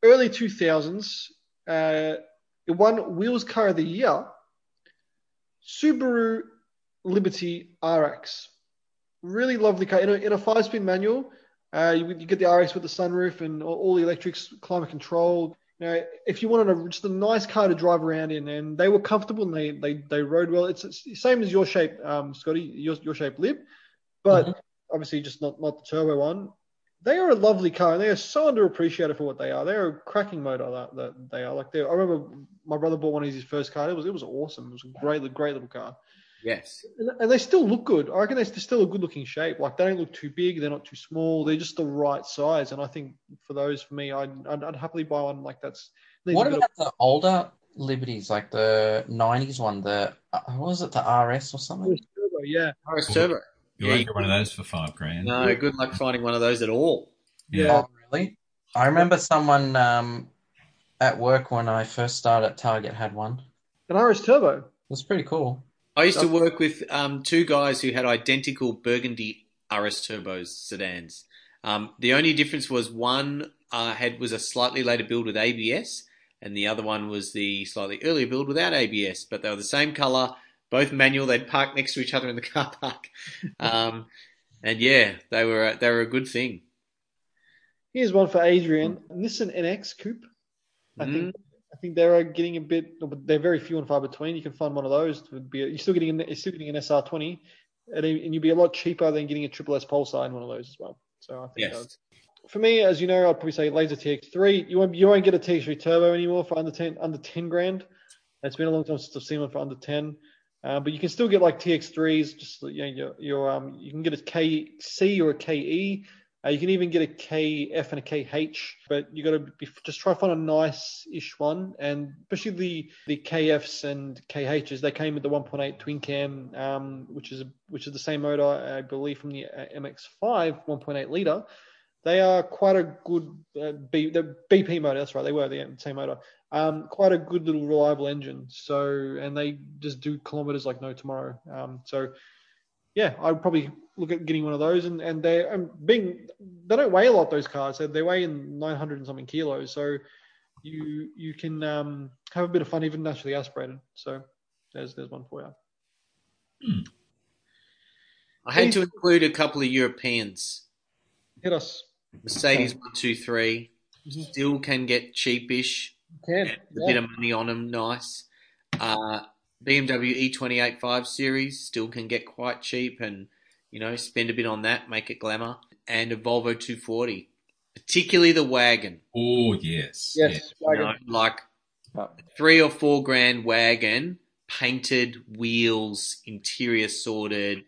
Early two thousands, uh, it won Wheels Car of the Year. Subaru Liberty R X. Really lovely car in a, in a five-speed manual. Uh, you, you get the R X with the sunroof and all, all the electrics, climate control. You know, if you wanted a, just a nice car to drive around in, and they were comfortable and they they, they rode well. It's, it's the same as your shape, um, Scotty, your your shape Lib, but mm-hmm. obviously just not, not the turbo one. They are a lovely car. They are so underappreciated for what they are. They're a cracking motor that, that they are. Like, they, I remember my brother bought one of his first car. It was it was awesome. It was a great, great little car. Yes. And, and they still look good. I reckon they're still a good-looking shape. Like, they don't look too big. They're not too small. They're just the right size. And I think for those, for me, I'd, I'd, I'd happily buy one like that's... What about of... the older Liberties, like the nineties one? The what was it? The R S or something? R S Turbo, yeah. R S Turbo. You won't get one of those for five grand. No, good luck finding one of those at all. Yeah. Oh, really? I remember someone um, at work when I first started at Target had one. An R S Turbo. It was pretty cool. I used to work with um, two guys who had identical burgundy R S Turbos sedans. Um, the only difference was one uh, had was a slightly later build with A B S, and the other one was the slightly earlier build without A B S. But they were the same colour. Both manual, they'd park next to each other in the car park, um, and yeah, they were they were a good thing. Here's one for Adrian: Nissan N X Coupe. I mm. think I think they're getting a bit. They're very few and far between. You can find one of those. Would be a, you're still getting an, you're still getting an S R twenty, and, and you'd be a lot cheaper than getting a Triple S Polestar in one of those as well. So I think yes. That was, for me, as you know, I'd probably say Laser T X three. You won't you won't get a T X three Turbo anymore for under ten under ten grand. It's been a long time since I've seen one for under ten. Uh, but you can still get like T X threes, just you know, your, your um, you can get a K C or a K E. Uh, you can even get a K F and a K H, but you got to just try to find a nice-ish one. And especially the, the K Fs and K Hs, they came with the one point eight twin cam, um, which is a, which is the same motor, I believe, from the uh, M X five one point eight liter. They are quite a good uh, B, the B P motor. That's right, they were the same motor. Um, quite a good little reliable engine. So, and they just do kilometers like no tomorrow. Um, so, yeah, I'd probably look at getting one of those. And and they um, being they don't weigh a lot. Those cars they, they weigh in nine hundred and something kilos. So, you you can um, have a bit of fun even naturally aspirated. So, there's there's one for you. Hmm. I had Please. to include a couple of Europeans. Hit us. Mercedes one two three still can get cheapish. Can, a yeah. bit of money on them, nice. Uh, B M W E twenty-eight five Series still can get quite cheap, and you know spend a bit on that, make it glamour. And a Volvo two forty, particularly the wagon. Oh yes, yes, yeah. Wagon. You know, like three or four grand wagon, painted wheels, interior sorted.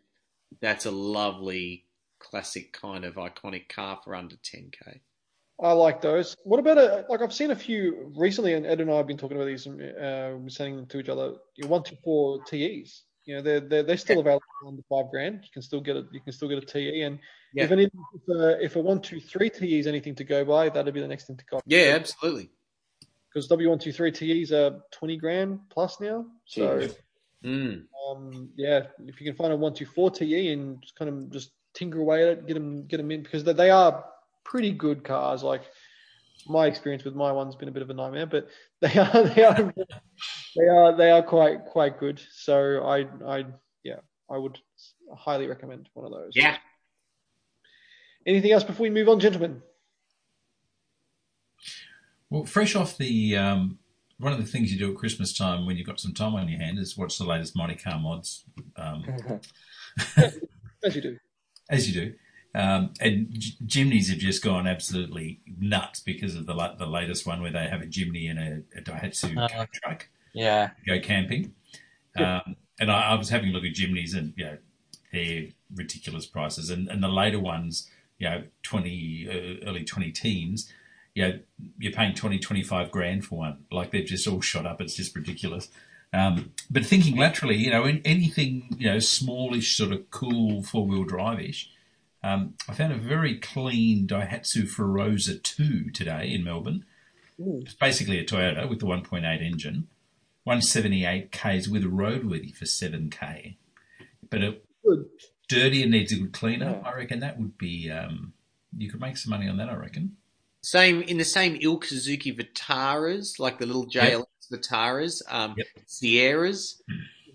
That's a lovely classic kind of iconic car for under ten K. I like those. What about a like? I've seen a few recently, and Ed and I have been talking about these and uh, sending them to each other. Your one two four T Es, you know, they're they're, they're still available under five grand. You can still get a you can still get a T E, and yeah. if any if a, if a one two three T E is anything to go by, that'd be the next thing to go. Yeah, absolutely. Because W one two three T Es are twenty grand plus now, so mm. um, yeah, if you can find a one two four T E and just kind of just tinker away at it, get them get them in because they, they are pretty good cars. Like my experience with my one's been a bit of a nightmare, but they are they are they are they are quite quite good. So I I yeah I would highly recommend one of those. Yeah. Anything else before we move on, gentlemen? Well, fresh off the um, one of the things you do at Christmas time when you've got some time on your hand is watch the latest Monte Car mods. Um, as you do. As you do. Um, and Jimneys have just gone absolutely nuts because of the the latest one where they have a Jimny and a, a Daihatsu uh, truck. Yeah, go camping. Yeah. Um, and I, I was having a look at Jimneys and you know they're ridiculous prices. And, and the later ones, you know, twenty uh, early twenty teens, you know, you're paying twenty, twenty-five grand for one. Like they've just all shot up. It's just ridiculous. Um, but thinking laterally, you know, in anything you know smallish, sort of cool four wheel drive ish. Um, I found a very clean Daihatsu Forester two today in Melbourne. Ooh. It's basically a Toyota with the one point eight engine, one seventy-eight Ks with a roadworthy for seven K. But it, dirty and needs a good cleanup. Yeah. I reckon that would be um, you could make some money on that. I reckon. Same in the same ilk Suzuki Vitaras, like the little J L S yep. Vitaras, um, yep. Sierras.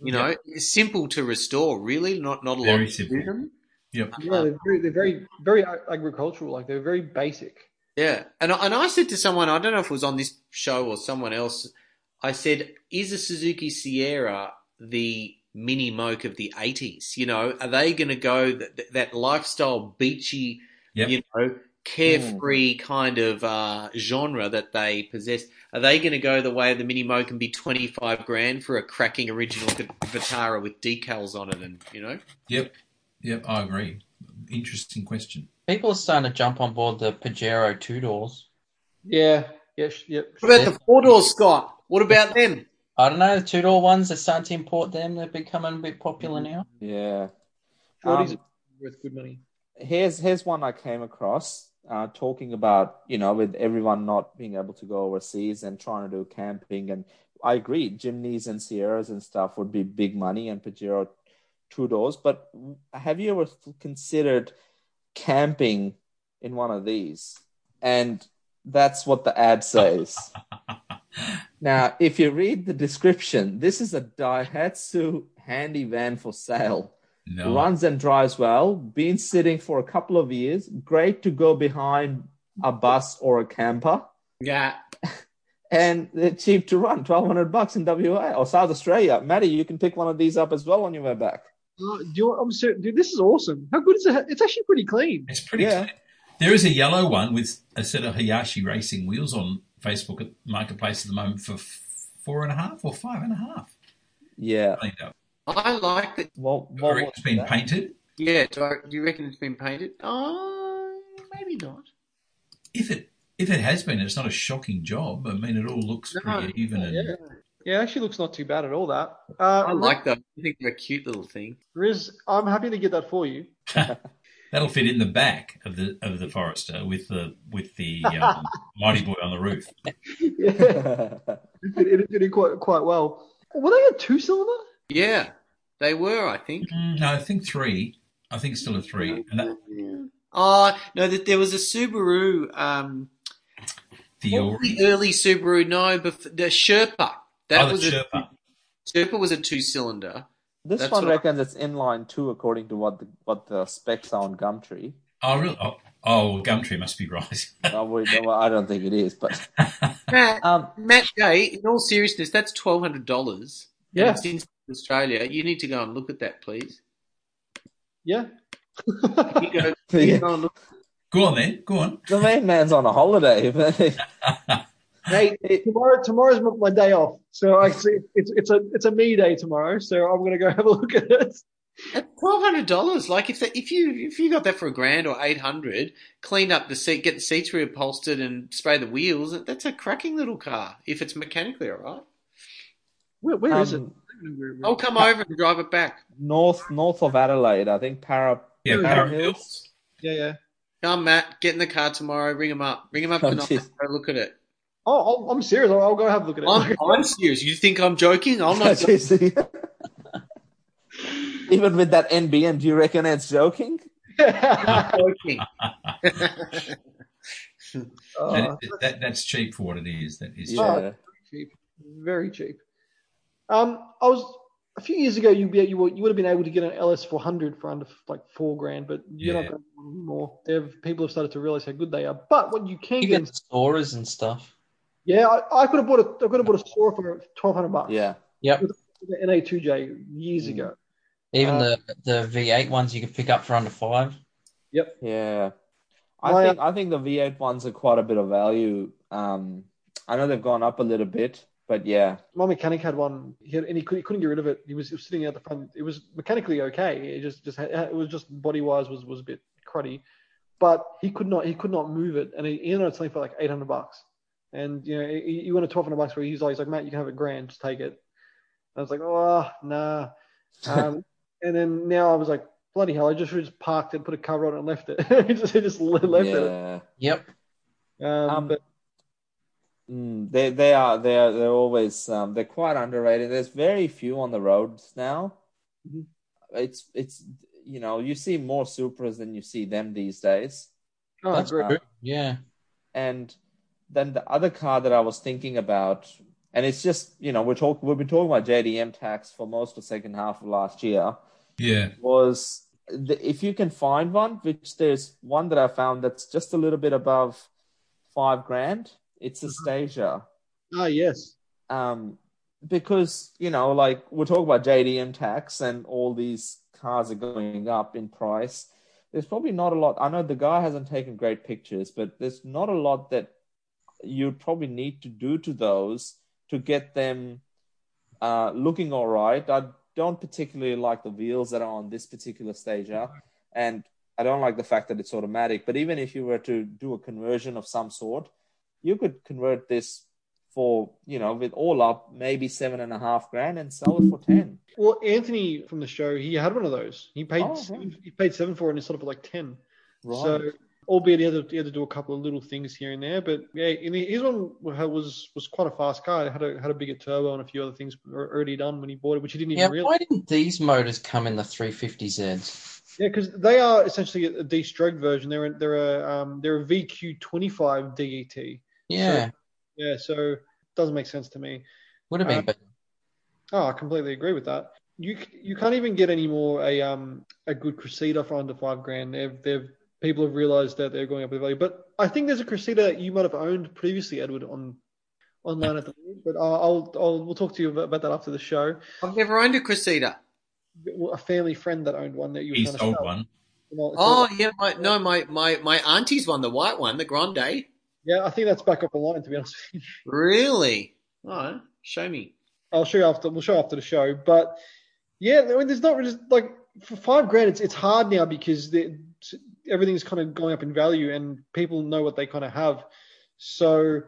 You know, yep. simple to restore. Really, not not a very lot simple. To do them. Yep. Yeah, they're very, they're very, very agricultural. Like they're very basic. Yeah, and and I said to someone, I don't know if it was on this show or someone else, I said, is a Suzuki Sierra the mini moke of the eighties? You know, are they going to go that, that lifestyle beachy, yep. you know, carefree mm. kind of uh, genre that they possess. Are they going to go the way of the Minimo can be twenty-five grand for a cracking original Vitara with decals on it and, you know? Yep. Yep, I agree. Interesting question. People are starting to jump on board the Pajero two-doors. Yeah. Yes. Yep. What about the four-doors, Scott? What about them? I don't know. The two-door ones, they're starting to import them. They're becoming a bit popular now. Yeah. Shorties um, are worth good money. Here's, here's one I came across. Uh, talking about, you know, with everyone not being able to go overseas and trying to do camping. And I agree, Jimneys and Sierras and stuff would be big money and Pajero two doors. But have you ever considered camping in one of these? And that's what the ad says. Now, if you read the description, this is a Daihatsu handy van for sale. No. Runs and drives well, been sitting for a couple of years, great to go behind a bus or a camper. Yeah. And they're cheap to run, twelve hundred bucks in W A or South Australia. Matty, you can pick one of these up as well on your way back. Uh, do I'm so, dude, this is awesome. How good is it? It's actually pretty clean. It's pretty yeah. clean. There is a yellow one with a set of Hayashi racing wheels on Facebook at Marketplace at the moment for four and a half or five and a half. Yeah. Cleaned up. I like that. Well, do you reckon it's been that? painted? Yeah, do, I, do you reckon it's been painted? Oh, maybe not. If it if it has been, it's not a shocking job. I mean, it all looks no, pretty even. Yeah. And... yeah, it actually looks not too bad at all, that. Uh, I like that. I think they're a cute little thing. Riz, I'm happy to get that for you. That'll fit in the back of the of the Forester with the with the um, Mighty Boy on the roof. Yeah. It did it quite, quite well. Were they a two-cylinder? Yeah. They were, I think. Mm, no, I think three. I think still a three. And that... yeah. Oh, no, that there was a Subaru. Um, the, or... the early Subaru, no, before, the Sherpa. That oh, the was Sherpa. A, Sherpa was a two-cylider. This That's one reckons I... it's inline two, according to what the, what the specs are on Gumtree. Oh, really? Oh, oh Gumtree must be right. no, we, no, I don't think it is. But Matt, um, Matt J, in all seriousness, that's twelve hundred dollars. Yeah. Australia, you need to go and look at that, please. Yeah. you go, you yeah. Go, and look. Go on, then. Go on. The main man's on a holiday. Hey, tomorrow, tomorrow's my day off, so I see it's it's a it's a me day tomorrow. So I'm going to go have a look at it. At twelve hundred dollars, like if the, if you if you got that for a grand or eight hundred, clean up the seat, get the seats reupholstered, and spray the wheels. That's a cracking little car if it's mechanically all right. Where, where um, is it? I'll come over and drive it back. North north of Adelaide, I think. Para, yeah, Para Hills. Hills. Yeah, yeah. Come, Matt. Get in the car tomorrow. Ring him up. Ring him up tonight. Go look at it. Oh, I'll, I'm serious. I'll, I'll go have a look at it. I'm, I'm serious. You think I'm joking? I'm not joking. Even with that N B M, do you reckon it's joking? joking. oh. that, that, that's cheap for what it is. That is yeah. cheap. cheap. Very cheap. Um, I was a few years ago. You you would, you would have been able to get an L S four hundred for under like four grand, but you're yeah. not going to anymore. They've people have started to realize how good they are. But what you can you get, get Soras and stuff. Yeah, I, I could have bought a I could have bought a Sora for twelve hundred bucks. Yeah, yep. With the N A two J years mm. ago. Even um, the the V eight ones you could pick up for under five. Yep. Yeah, I My, think I think the V eight ones are quite a bit of value. Um, I know they've gone up a little bit. But yeah, my mechanic had one, he had, and he, could, he couldn't get rid of it. He was, he was sitting out the front. It was mechanically okay. It just, just had, it was just body wise was, was a bit cruddy, but he could not he could not move it. And he ended up selling for like eight hundred bucks. And you know, you went to twelve hundred bucks where he's like, he's like, Matt, you can have a grand, just take it. And I was like, oh nah. Um, and then now I was like, bloody hell! I just just parked it, put a cover on it, and left it. he just, he just left yeah. it. Yep. Um, um, but. Mm, they they are they are they're always um, they're quite underrated. There's very few on the roads now. Mm-hmm. It's it's you know you see more Supras than you see them these days. Oh, that's um, great. Yeah. And then the other car that I was thinking about, and it's just you know we're talk we've been talking about J D M tax for most of the second half of last year. Yeah. Was the, if you can find one, which there's one that I found that's just a little bit above five grand. It's a Stasia. Oh, yes. Um, because, you know, like we're talking about J D M tax and all these cars are going up in price. there's probably not a lot. I know the guy hasn't taken great pictures, but there's not a lot that you'd probably need to do to those to get them uh, looking all right. I don't particularly like the wheels that are on this particular Stager, and I don't like the fact that it's automatic. But even if you were to do a conversion of some sort, you could convert this for, you know, with all up, maybe seven and a half grand and sell it for ten. Well, Anthony from the show, he had one of those. He paid oh, seven, right. he paid seven for it and he sold it for like ten. Right. So, albeit he had, to, he had to do a couple of little things here and there, but yeah, and his one was was quite a fast car. It had a had a bigger turbo and a few other things already done when he bought it, which he didn't even yeah, realize. Why didn't these motors come in the three fifty Zs? Yeah, because they are essentially a de-strobed version. They're a, they're a um they're a V Q twenty-five D E T. Yeah, so, yeah. So it doesn't make sense to me. Would have been um, better. Oh, I completely agree with that. You you can't even get any more a um a good Crusader for under five grand. They've they've people have realised that they're going up in value. But I think there's a Crusader that you might have owned previously, Edward, on online at the moment. But I'll I'll we'll talk to you about that after the show. I've never owned a Crusader. A family friend that owned one that you were trying to sell. One. You know, oh yeah, my, no, my, my my auntie's one, the white one, the Grande. Yeah, I think that's back up online, to be honest with you. Really? Oh, show me. I'll show you after. We'll show after the show. But yeah, I mean, there's not just like for five grand. It's it's hard now because everything's kind of going up in value, and people know what they kind of have. So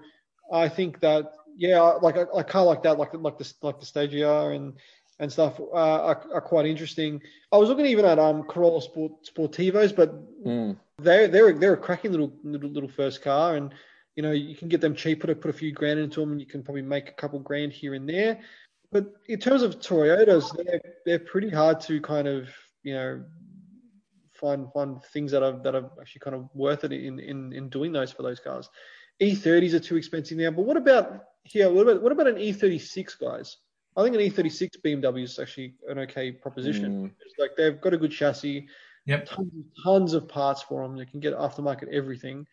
I think that yeah, like a, a car like that, like like the like the Stagia and. and stuff uh, are, are quite interesting. I was looking even at um, Corolla Sport, Sportivos, but mm. they're they're they're a cracking little, little little first car, and you know you can get them cheaper to put a few grand into them, and you can probably make a couple grand here and there. But in terms of Toyotas, they're they're pretty hard to kind of you know find find things that are that are actually kind of worth it in in, in doing those for those cars. E thirties are too expensive now, but what about here? Yeah, what about what about an E thirty-six, guys? I think an E thirty-six B M W is actually an okay proposition. Mm. It's like they've got a good chassis, yep. tons, tons of parts for them. You can get aftermarket everything,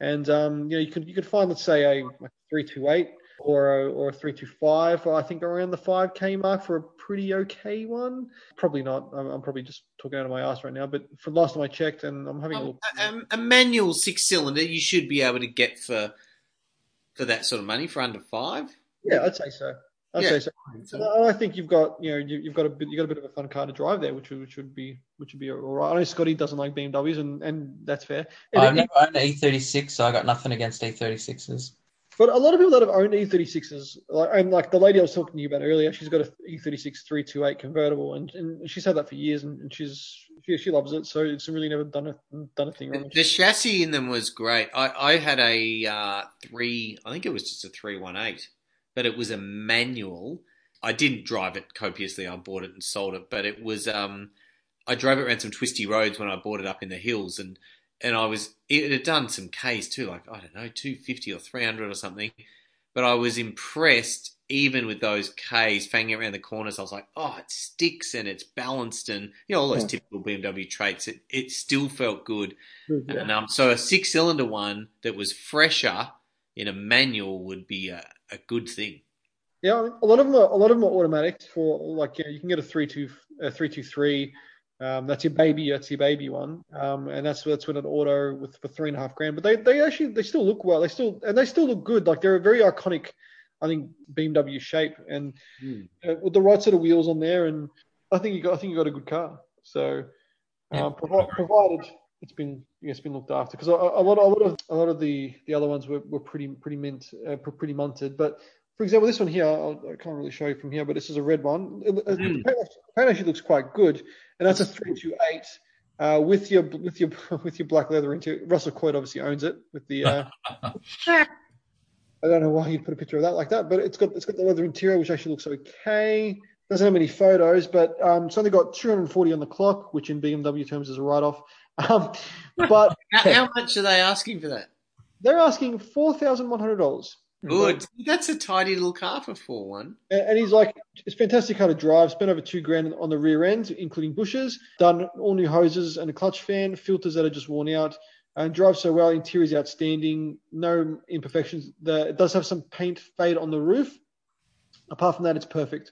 and um, you know you could you could find let's say a like three twenty-eight or a, or a three twenty-five. I think around the five K mark for a pretty okay one. Probably not. I'm, I'm probably just talking out of my ass right now. But for the last time I checked, and I'm having um, a look. Um, a manual six cylinder you should be able to get for for that sort of money for under five. Yeah, I'd say so. Okay, yeah. so, so I think you've got you know you, you've got a bit you got a bit of a fun car to drive there, which would, which would be which would be all right. I know Scotty doesn't like B M Ws, and, and that's fair. And I've it, never owned an E thirty-six, so I got nothing against E thirty-sixes. But a lot of people that have owned E thirty-sixes, like and like the lady I was talking to you about earlier, she's got an E thirty-six three twenty-eight convertible, and, and she's had that for years, and, and she's she, she loves it. So it's really never done a done a thing wrong. The chassis in them was great. I I had a uh, three, I think it was just a three eighteen. But it was a manual. I didn't drive it copiously. I bought it and sold it. But it was, um, I drove it around some twisty roads when I bought it up in the hills. And, and I was, it had done some Ks too, like, I don't know, two fifty or three hundred or something. But I was impressed even with those Ks, fanging around the corners. I was like, oh, it sticks and it's balanced and, you know, all those yeah. typical B M W traits. It, it still felt good. Yeah. And um, so a six cylinder one that was fresher in a manual would be a, a good thing. Yeah, I mean, a lot of them are a lot of them are automatics for like you know you can get a three two a three two three, um, that's your baby that's your baby one, um, and that's that's when an auto with for three and a half grand. But they, they actually they still look well. They still and they still look good. Like they're a very iconic, I think B M W shape and mm. uh, with the right set of wheels on there. And I think you got I think you got a good car. So yeah, um, provi- provided. It's been yeah, it's been looked after because a, a lot a lot of a lot of the, the other ones were, were pretty pretty mint uh, pretty munted. But for example, this one here I'll, I can't really show you from here, but this is a red one. It, mm-hmm. the, paint actually, the paint actually looks quite good, and that's a three twenty-eight uh, with your with your with your black leather interior. Russell Coit obviously owns it with the. Uh, I don't know why you'd put a picture of that like that, but it's got it's got the leather interior which actually looks okay. Doesn't have many photos, but um, it's only got two hundred forty on the clock, which in B M W terms is a write-off. Um, but how, how much are they asking for that? They're asking four thousand one hundred dollars. Good, that's a tidy little car for four one. And, and he's like, it's a fantastic car to drive. Spent over two grand on the rear end, including bushes, done all new hoses and a clutch fan, filters that are just worn out, and drives so well. Interior is outstanding, no imperfections. The, it does have some paint fade on the roof. Apart from that, it's perfect.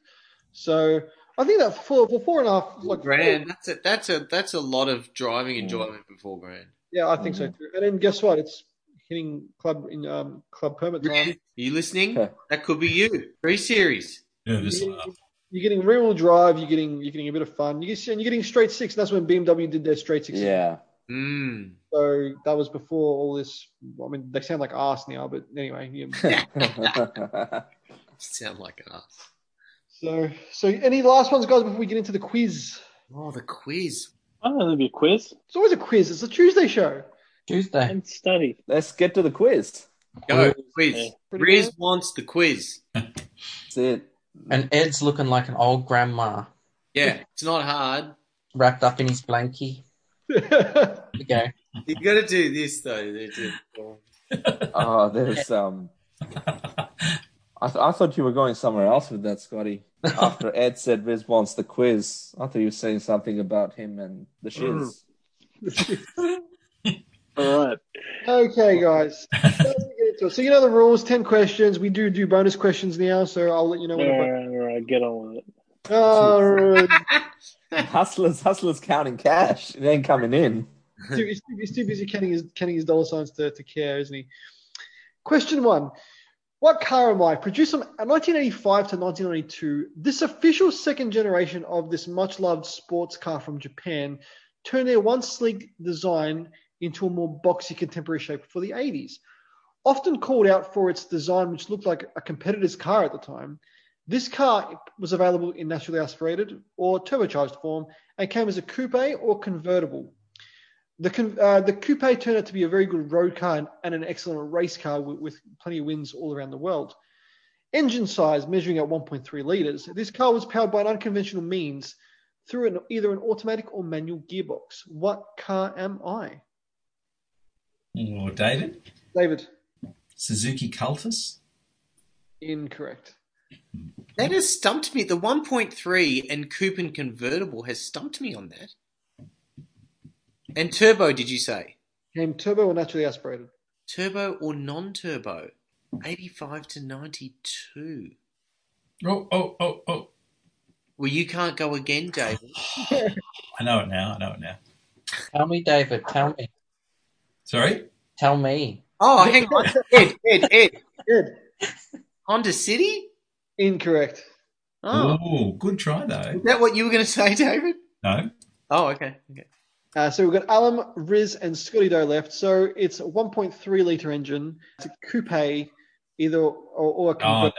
So I think that four for four and a half like grand. Four. That's a that's a that's a lot of driving enjoyment for four grand. Yeah, I think mm-hmm. so too. And then guess what? It's hitting club in um, club permit time. Are you listening? Okay. That could be you. Three series. Yeah, this you're, getting, you're getting rear wheel drive. You're getting you're getting a bit of fun. You're getting, you're getting straight six. And that's when B M W did their straight six. Yeah. Mm. So that was before all this. I mean, they sound like arse now, but anyway. Yeah. Sound like an arse. So, so any last ones, guys, before we get into the quiz? Oh, the quiz. I don't know, there'll be a quiz. It's always a quiz. It's a Tuesday show. Tuesday. And study. Let's get to the quiz. Go, quiz. Yeah. Riz good. Wants the quiz. That's it. And Ed's looking like an old grandma. Yeah, it's not hard. Wrapped up in his blankie. Okay. You got to do this, though. Oh, there's... um. I, th- I thought you were going somewhere else with that, Scotty. After Ed said Riz wants the quiz, I thought you were saying something about him and the shiz. All right. Okay, guys. So you know the rules, ten questions. We do do bonus questions now, so I'll let you know. All right, all right, get on with it. All right. Hustlers, hustlers counting cash. It ain't coming in. He's too, he's too, he's too busy counting his, counting his dollar signs to, to care, isn't he? Question one. What car am I? Produced from nineteen eighty-five to nineteen ninety-two, this official second generation of this much-loved sports car from Japan turned their once sleek design into a more boxy contemporary shape for the eighties. Often called out for its design, which looked like a competitor's car at the time, this car was available in naturally aspirated or turbocharged form and came as a coupe or convertible. The, uh, the coupe turned out to be a very good road car and an excellent race car with, with plenty of wins all around the world. Engine size measuring at one point three litres, this car was powered by an unconventional means through an, either an automatic or manual gearbox. What car am I? Oh, David? David. Suzuki Cultus? Incorrect. That has stumped me. The one point three and coupe and convertible has stumped me on that. And turbo, did you say? Came turbo or naturally aspirated? Turbo or non-turbo? eighty-five to ninety-two. Oh, oh, oh, oh. Well, you can't go again, David. I know it now. I know it now. Tell me, David. Tell me. Sorry? Tell me. Oh, hang on. Ed, Ed, Ed. Ed. Honda City? Incorrect. Oh. Ooh, good try, though. Is that what you were going to say, David? No. Oh, okay. Okay. Uh, so we've got Alam, Riz, and Scotty Doe left. So it's a one point three litre engine. It's a coupe, either or, or a convertible. Oh,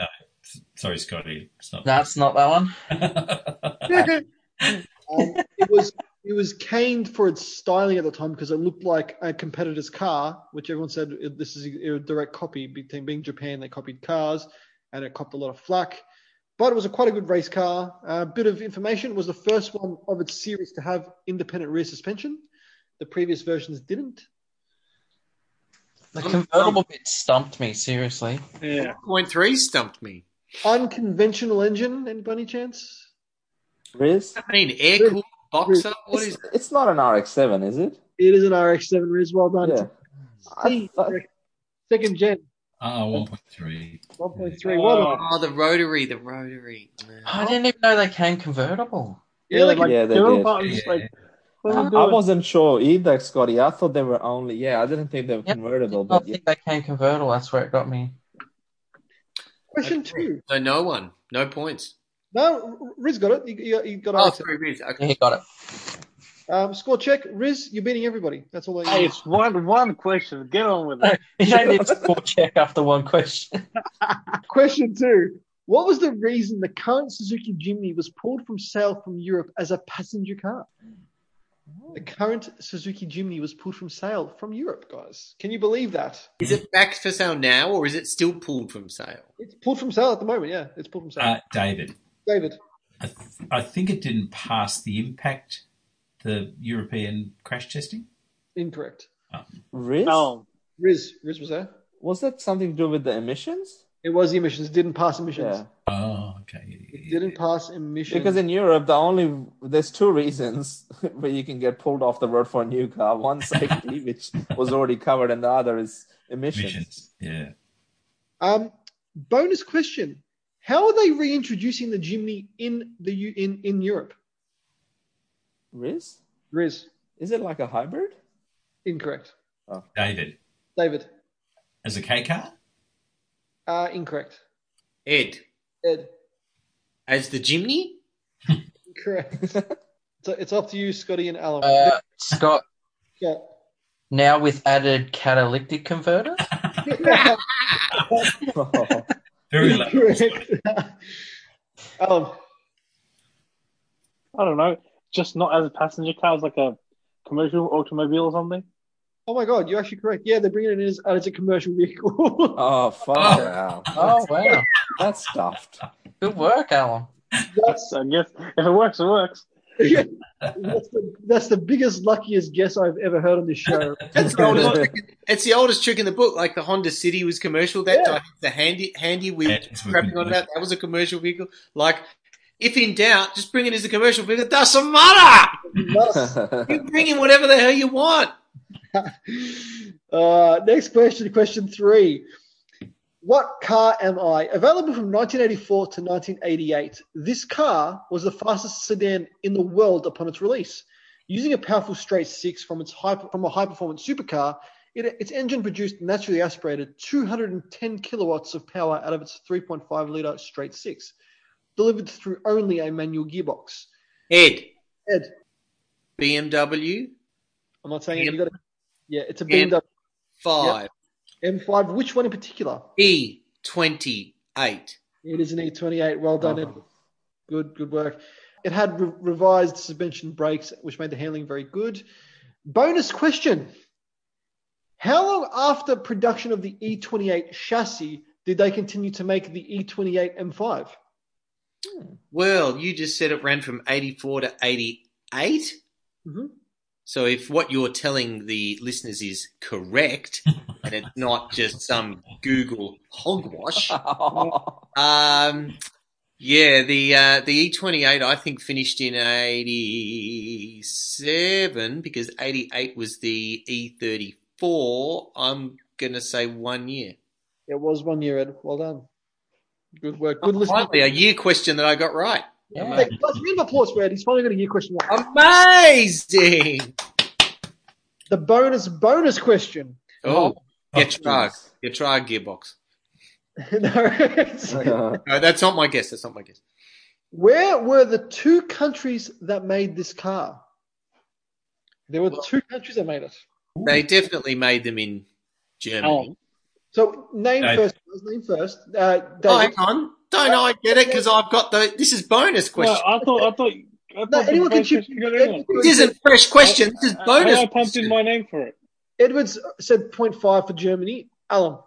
no. Sorry, Scotty. That's not that one. um, it was it was caned for its styling at the time because it looked like a competitor's car, which everyone said this is a direct copy. Being Japan, they copied cars, and it copped a lot of flack. But it was a quite a good race car. A uh, bit of information, it was the first one of its series to have independent rear suspension. The previous versions didn't. The convertible bit stumped me, seriously. Yeah. one point three stumped me. Unconventional engine, any by any chance? Riz? I mean, air-cooled boxer? What is it? It's not an R X seven, is it? It is an R X seven, Riz. Well done. Yeah. I thought... Second gen. Ah, oh, one point three. one point three. Oh. oh, the rotary, the rotary. Man. I didn't even know they came convertible. Yeah, like, yeah they did. Buttons, yeah. Like, um, I wasn't sure either, Scotty. I thought they were only, yeah, I didn't think they were yeah, convertible. I but think yeah. they came convertible. That's where it got me. Question two. So no one, no points. No, Riz got it. He, he got oh, sorry, Riz. Okay. Yeah, he got it. Um, score check, Riz. You're beating everybody. That's all. I hey, need. It's one one question. Get on with it. You don't need to score check after one question. Question two: what was the reason the current Suzuki Jimny was pulled from sale from Europe as a passenger car? The current Suzuki Jimny was pulled from sale from Europe, guys. Can you believe that? Is it back for sale now, or is it still pulled from sale? It's pulled from sale at the moment. Yeah, it's pulled from sale. Uh, David. David. I, th- I think it didn't pass the impact. The European crash testing? Incorrect. Oh. Riz? Oh. Riz. Riz was there. Was that something to do with the emissions? It was the emissions. It didn't pass emissions. Yeah. Oh, okay. It didn't pass emissions. Because in Europe, the only there's two reasons where you can get pulled off the road for a new car. One safety, which was already covered, and the other is emissions. emissions. Yeah. Um, bonus question. How are they reintroducing the Jimny in the in in Europe? Riz? Riz. Is it like a hybrid? Incorrect. Oh. David. David. As a K car? Uh, incorrect. Ed. Ed. As the Jimny? Correct. So it's up to you, Scotty and Alan. Uh, Scott. Yeah. Now with added catalytic converter? Oh. Very correct. Alan. I don't know. Just not as a passenger car, as like a commercial automobile or something. Oh my God, you're actually correct. Yeah, they're bringing it in as, as a commercial vehicle. Oh, fuck. Oh. oh, wow. That's stuffed. Good work, Alan. That's, I guess if it works, it works. Yeah. That's, the, that's the biggest, luckiest guess I've ever heard on this show. That's the oldest trick, it's the oldest trick in the book. Like the Honda City was commercial. That yeah. The handy, handy we were crapping on about, that was a commercial vehicle. Like, if in doubt, just bring it as a commercial vehicle. It doesn't matter. You bring in whatever the hell you want. Uh, next question, question three. What car am I? Available from nineteen eighty-four to nineteen eighty-eight, this car was the fastest sedan in the world upon its release. Using a powerful straight six from its high, from a high-performance supercar, it, its engine produced naturally aspirated two hundred ten kilowatts of power out of its three point five litre straight six, delivered through only a manual gearbox. Ed. Ed. B M W. I'm not saying it. You got to, yeah, it's a B M W. M five. Yep. M five. Which one in particular? E twenty-eight. It is an E twenty-eight. Well done, oh. Ed. Good, good work. It had re- revised suspension brakes, which made the handling very good. Bonus question. How long after production of the E twenty-eight chassis did they continue to make the E twenty-eight M five? Well, you just said it ran from eighty-four to eighty-eight. Mm-hmm. So if what you're telling the listeners is correct, and it's not just some Google hogwash, um, yeah, the uh, the E twenty-eight I think finished in eighty-seven because eighty-eight was the E thirty-four. I'm gonna say one year. It was one year, Ed. Well done. Good work. Good listening. Finally, a year question that I got right. Yeah. Hey, guys, round of applause for Ed. He's finally got a year question right. Amazing! The bonus, bonus question. Oh, get Tarago. Get Tarago gearbox. no, no, that's not my guess. That's not my guess. Where were the two countries that made this car? There were well, two countries that made it. They definitely made them in Germany. Oh. So name David. first. Name first. Uh, oh, hang on. Don't uh, I get it? Because I've got the. This is bonus question. No, I thought. I thought. I thought no, anyone can choose. This isn't fresh question. This is bonus. I, I pumped in my name for it. Edwards said zero point five for Germany. Alan.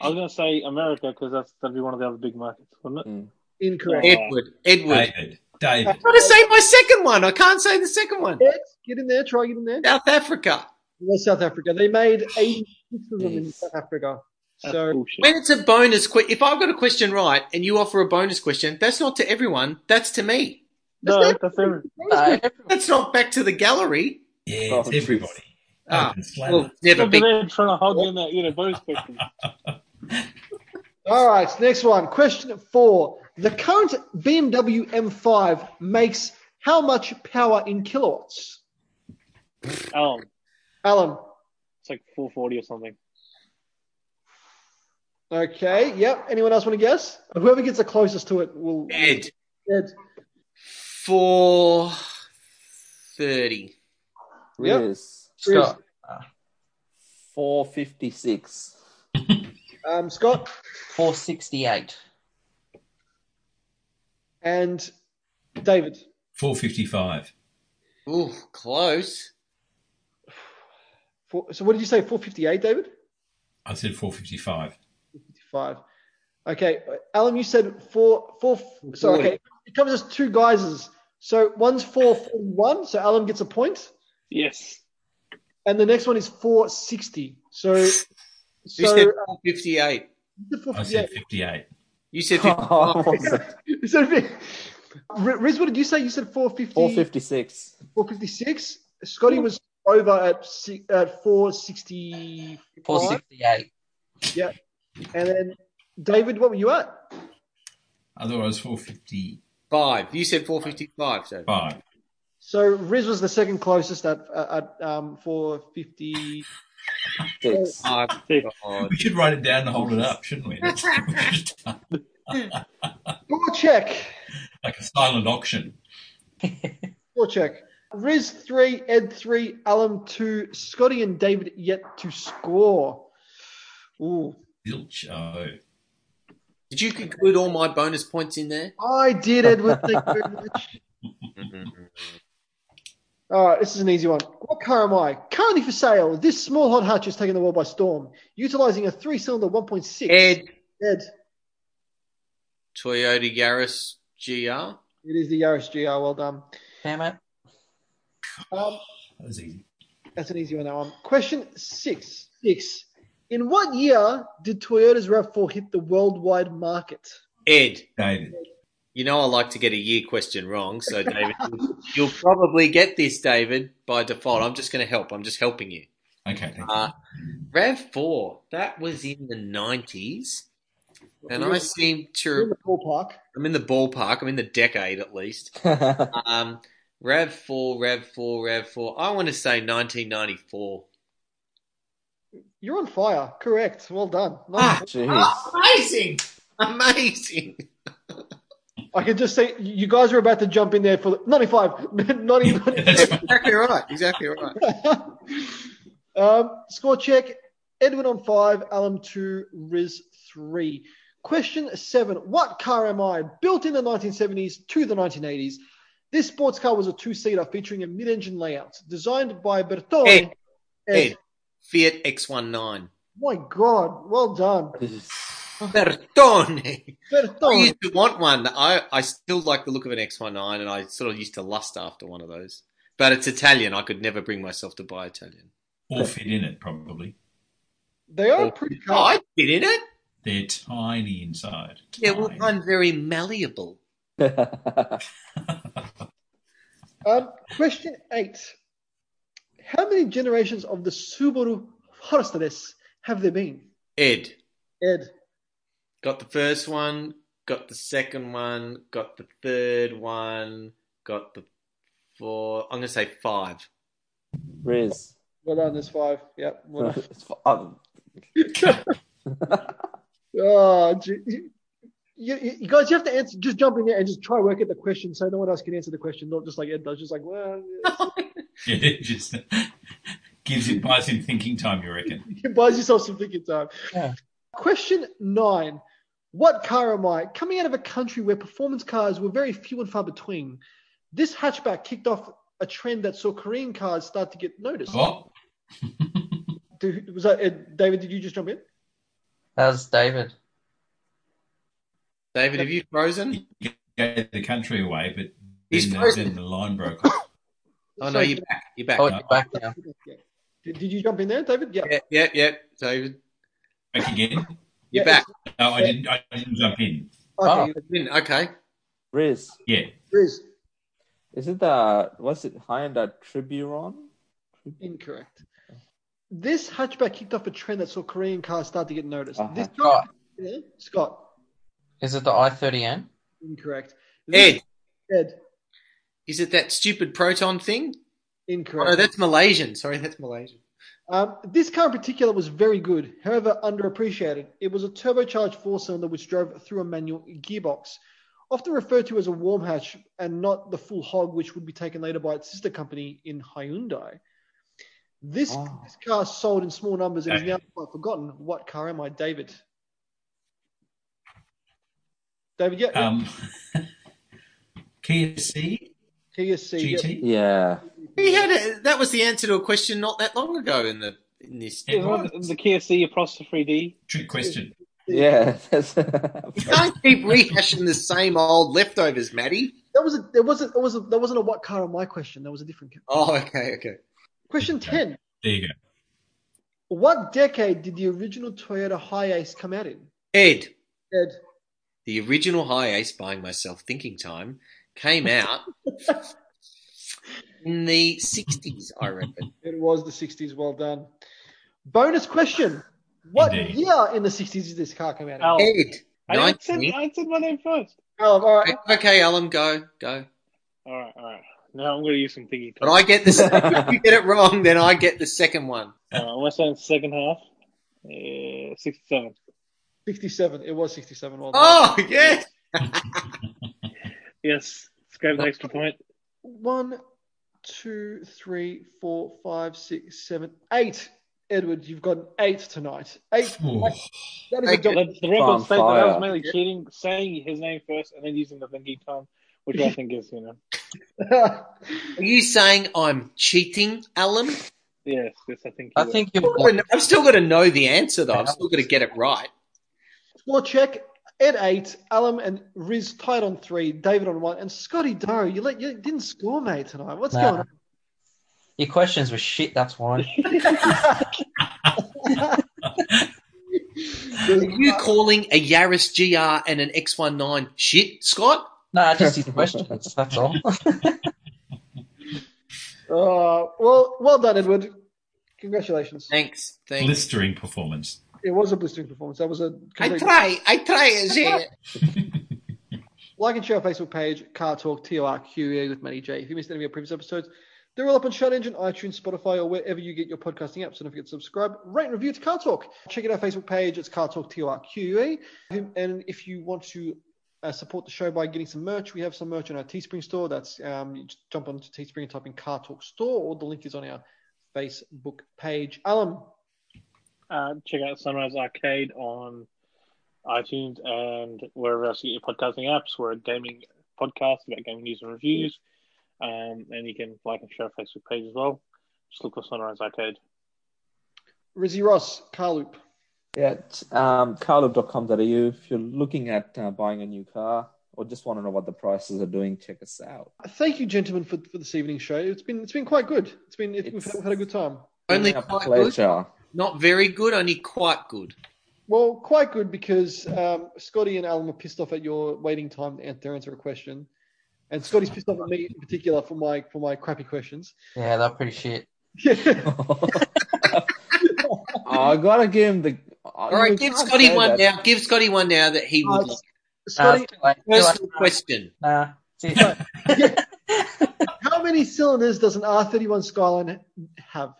I was going to say America because that's that'd be one of the other big markets, wouldn't it? Mm. Incorrect. Edward. Edward. David. David. I'm trying to say my second one. I can't say the second one. Ed, get in there. Try get in there. South Africa. West South Africa. They made eighty-six of them in South Africa. So when it's a bonus question, if I've got a question right and you offer a bonus question, that's not to everyone. That's to me. That's no, not that's, everyone. Everyone. Uh, that's not back to the gallery. Yeah, it's everybody. Ah, well, never been trying to hog in that, you know, bonus question. All right, next one. Question four. The current B M W M five makes how much power in kilowatts? Alan. Alan. It's like four forty or something. Okay, yep. Anyone else want to guess? Whoever gets the closest to it will... Ed. Ed. four thirty. Yep. Riz. Scott. Riz. four fifty-six. um, Scott? four sixty-eight. And David? four fifty-five. Ooh, close. Four, so what did you say, four fifty-eight, David? I said four fifty-five. Five. Okay, Alan, you said four, four. So okay, it comes as two guises. So one's four forty-one. So Alan gets a point. Yes. And the next one is four sixty. So you so, said four fifty-eight. Uh, I said fifty-eight. You said fifty-five. So, Riz, what did you say? You said four fifty. Four fifty-six. Four fifty-six. Scotty was over at at four sixty. Four sixty-eight. Yeah. And then, David, what were you at? Otherwise, four fifty-five. You said four fifty-five, so five. So Riz was the second closest at at um, four fifty. Six. Oh, we should write it down and hold it up, shouldn't we? That's Door check. Like a silent auction. Door check. Riz three, Ed three, Alam two, Scotty and David yet to score. Ooh. Ilcho. Did you conclude all my bonus points in there? I did, Edward. Thank you very much. All right, this is an easy one. What car am I? Currently for sale, this small hot hatch is taking the world by storm, utilising a three-cylinder one point six. Ed. Ed. Toyota Yaris G R. It is the Yaris G R. Well done. Damn it. Um, that was easy. That's an easy one, that one. Question six. Six. In what year did Toyota's RAV four hit the worldwide market? Ed. David. You know I like to get a year question wrong, so David, you'll probably get this, David, by default. I'm just going to help. I'm just helping you. Okay. Thank uh, you. RAV four, that was in the nineties, and you're I seem to... You're in the ballpark. I'm in the ballpark. I'm in the decade at least. um, RAV four, RAV four, RAV four. I want to say nineteen ninety-four. You're on fire. Correct. Well done. Ah, oh, amazing. Amazing. I could just say you guys are about to jump in there for ninety-five. Not even. Exactly right. Exactly right. um, score check. Edwin on five, Alan two, Riz three. Question seven. What car am I? Built in the nineteen seventies to the nineteen eighties. This sports car was a two-seater featuring a mid-engine layout designed by Bertone. Ed. Ed. Fiat X nineteen. My God, well done. Bertone. Bertone. I used to want one. I, I still like the look of an X nineteen, and I sort of used to lust after one of those. But it's Italian. I could never bring myself to buy Italian. Or fit in it, probably. They are or pretty tight. Oh, I fit in it. They're tiny inside. Tiny. Yeah, well, I'm very malleable. um, question eight. How many generations of the Subaru Forester have there been? Ed. Ed. Got the first one, got the second one, got the third one, got the four. I'm going to say five. Riz. Well done, there's five. Yep. Well done. oh, you, you guys, you have to answer. Just jump in there and just try to work at the question so no one else can answer the question, not just like Ed does, just like, well... Yeah, it just gives it, buys him thinking time, you reckon? It buys yourself some thinking time. Yeah. Question nine. What car am I? Coming out of a country where performance cars were very few and far between, this hatchback kicked off a trend that saw Korean cars start to get noticed. What? Dude, was that, uh, David, did you just jump in? That was David. David, have you frozen? He gave the country away, but He's then, frozen. then the line broke off. Oh, so, no, you're back. You're back. Oh, you're back now. Did, did you jump in there, David? Yeah, yeah, yeah. yeah. David. Back again? You're yeah, back. No, I didn't I didn't jump in. Okay. Oh. Okay. Riz. Yeah. Riz. Is it the, what's it, Hyundai Triburon? Incorrect. This hatchback kicked off a trend that saw Korean cars start to get noticed. Uh-huh. This Scott. Yeah, Scott. Is it the I thirty N? Incorrect. This Ed. Ed. Is it that stupid Proton thing? Incorrect. Oh, that's Malaysian. Sorry, that's Malaysian. Um, this car in particular was very good, however underappreciated. It was a turbocharged four-cylinder which drove through a manual gearbox, often referred to as a warm hatch and not the full hog, which would be taken later by its sister company in Hyundai. This, oh. this car sold in small numbers and is now quite forgotten. What car am I, David? David, yeah. Um, Kia C. G T? Yeah. He had a, that was the answer to a question not that long ago in the in this. Yeah, the K F C across the three D. Trick question. Yeah. Don't keep rehashing the same old leftovers, Matty. That was a, there wasn't there wasn't there wasn't a what car on my question. That was a different question. Oh, okay, okay. Question ten. There you go. What decade did the original Toyota Hiace come out in? Ed. Ed. The original Hiace, buying myself thinking time, came out in the sixties, I reckon. It was the sixties. Well done. Bonus question. What Indeed. year in the sixties did this car come out? Ed. I said, I said my name first. Alan, all right. Okay, Alan, go, go. All right, all right. Now I'm going to use some thingy. But I get this. If you get it wrong, then I get the second one. All right, what's that second half? Uh, sixty-seven. Sixty-seven. It was sixty-seven. Well done. Oh yes. Yes. Let's grab an extra point. One, two, three, four, five, six, seven, eight. Edward, you've got an eight tonight. Eight. That is a double. The record states that I was mainly cheating, saying his name first and then using the thinking time, which I think is, you know. Are you saying I'm cheating, Alan? Yes, yes, I think. I think you're. I've still got to know the answer though. I've still got to get it right. Score check. Ed eight, Alam and Riz tied on three, David on one, and Scotty Doe. You let you didn't score, mate, tonight. What's nah. going on? Your questions were shit, that's why. Are you calling a Yaris G R and an X nineteen shit, Scott? No, just his questions, that's all. uh, well, well done, Edward. Congratulations. Thanks. Thanks. Blistering performance. It was a blistering performance. That was a. I try. I try. Is it? Like and share our Facebook page, Car Talk, T O R Q E with Matty J. If you missed any of your previous episodes, they're all up on Shut Engine, iTunes, Spotify, or wherever you get your podcasting apps. So don't forget to subscribe, rate, and review to Car Talk. Check out our Facebook page. It's Car Talk T O R Q E. And if you want to uh, support the show by getting some merch, we have some merch in our Teespring store. That's um, you just jump onto Teespring and type in Car Talk Store, or the link is on our Facebook page. Alan, uh, check out Sunrise Arcade on iTunes and wherever else you get your podcasting apps. We're a gaming podcast about gaming news and reviews. Um, and you can like and share our Facebook page as well. Just look for Sunrise Arcade. Rizzy Ross, Carloop. Yeah, it's um, carloop dot com dot a u. If you're looking at uh, buying a new car or just want to know what the prices are doing, check us out. Thank you, gentlemen, for, for this evening's show. It's been it's been quite good. It's been it's, we've had a good time. Only quite pleasure. Good. Not very good, only quite good. Well, quite good because um, Scotty and Alan are pissed off at your waiting time to answer a question. And Scotty's pissed off at me in particular for my for my crappy questions. Yeah, they're pretty shit. Yeah. oh, I gotta give him the. All right, give Scotty one that. now. Give Scotty one now that he uh, would. Like. Scotty, uh, personal like, question. Nah, uh, yeah. How many cylinders does an R thirty-one Skyline have?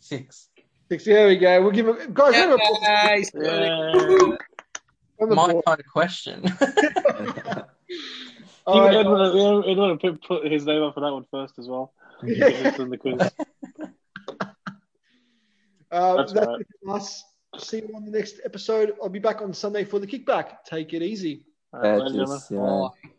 Six. Six. There we go. We'll give him. Guys, yeah, guys. Yeah. My kind of question. He right. would want to, want to put his name up for that one first as well. Yeah. In the quiz. uh, that's that's right. Us. See you on the next episode. I'll be back on Sunday for the kickback. Take it easy. All right,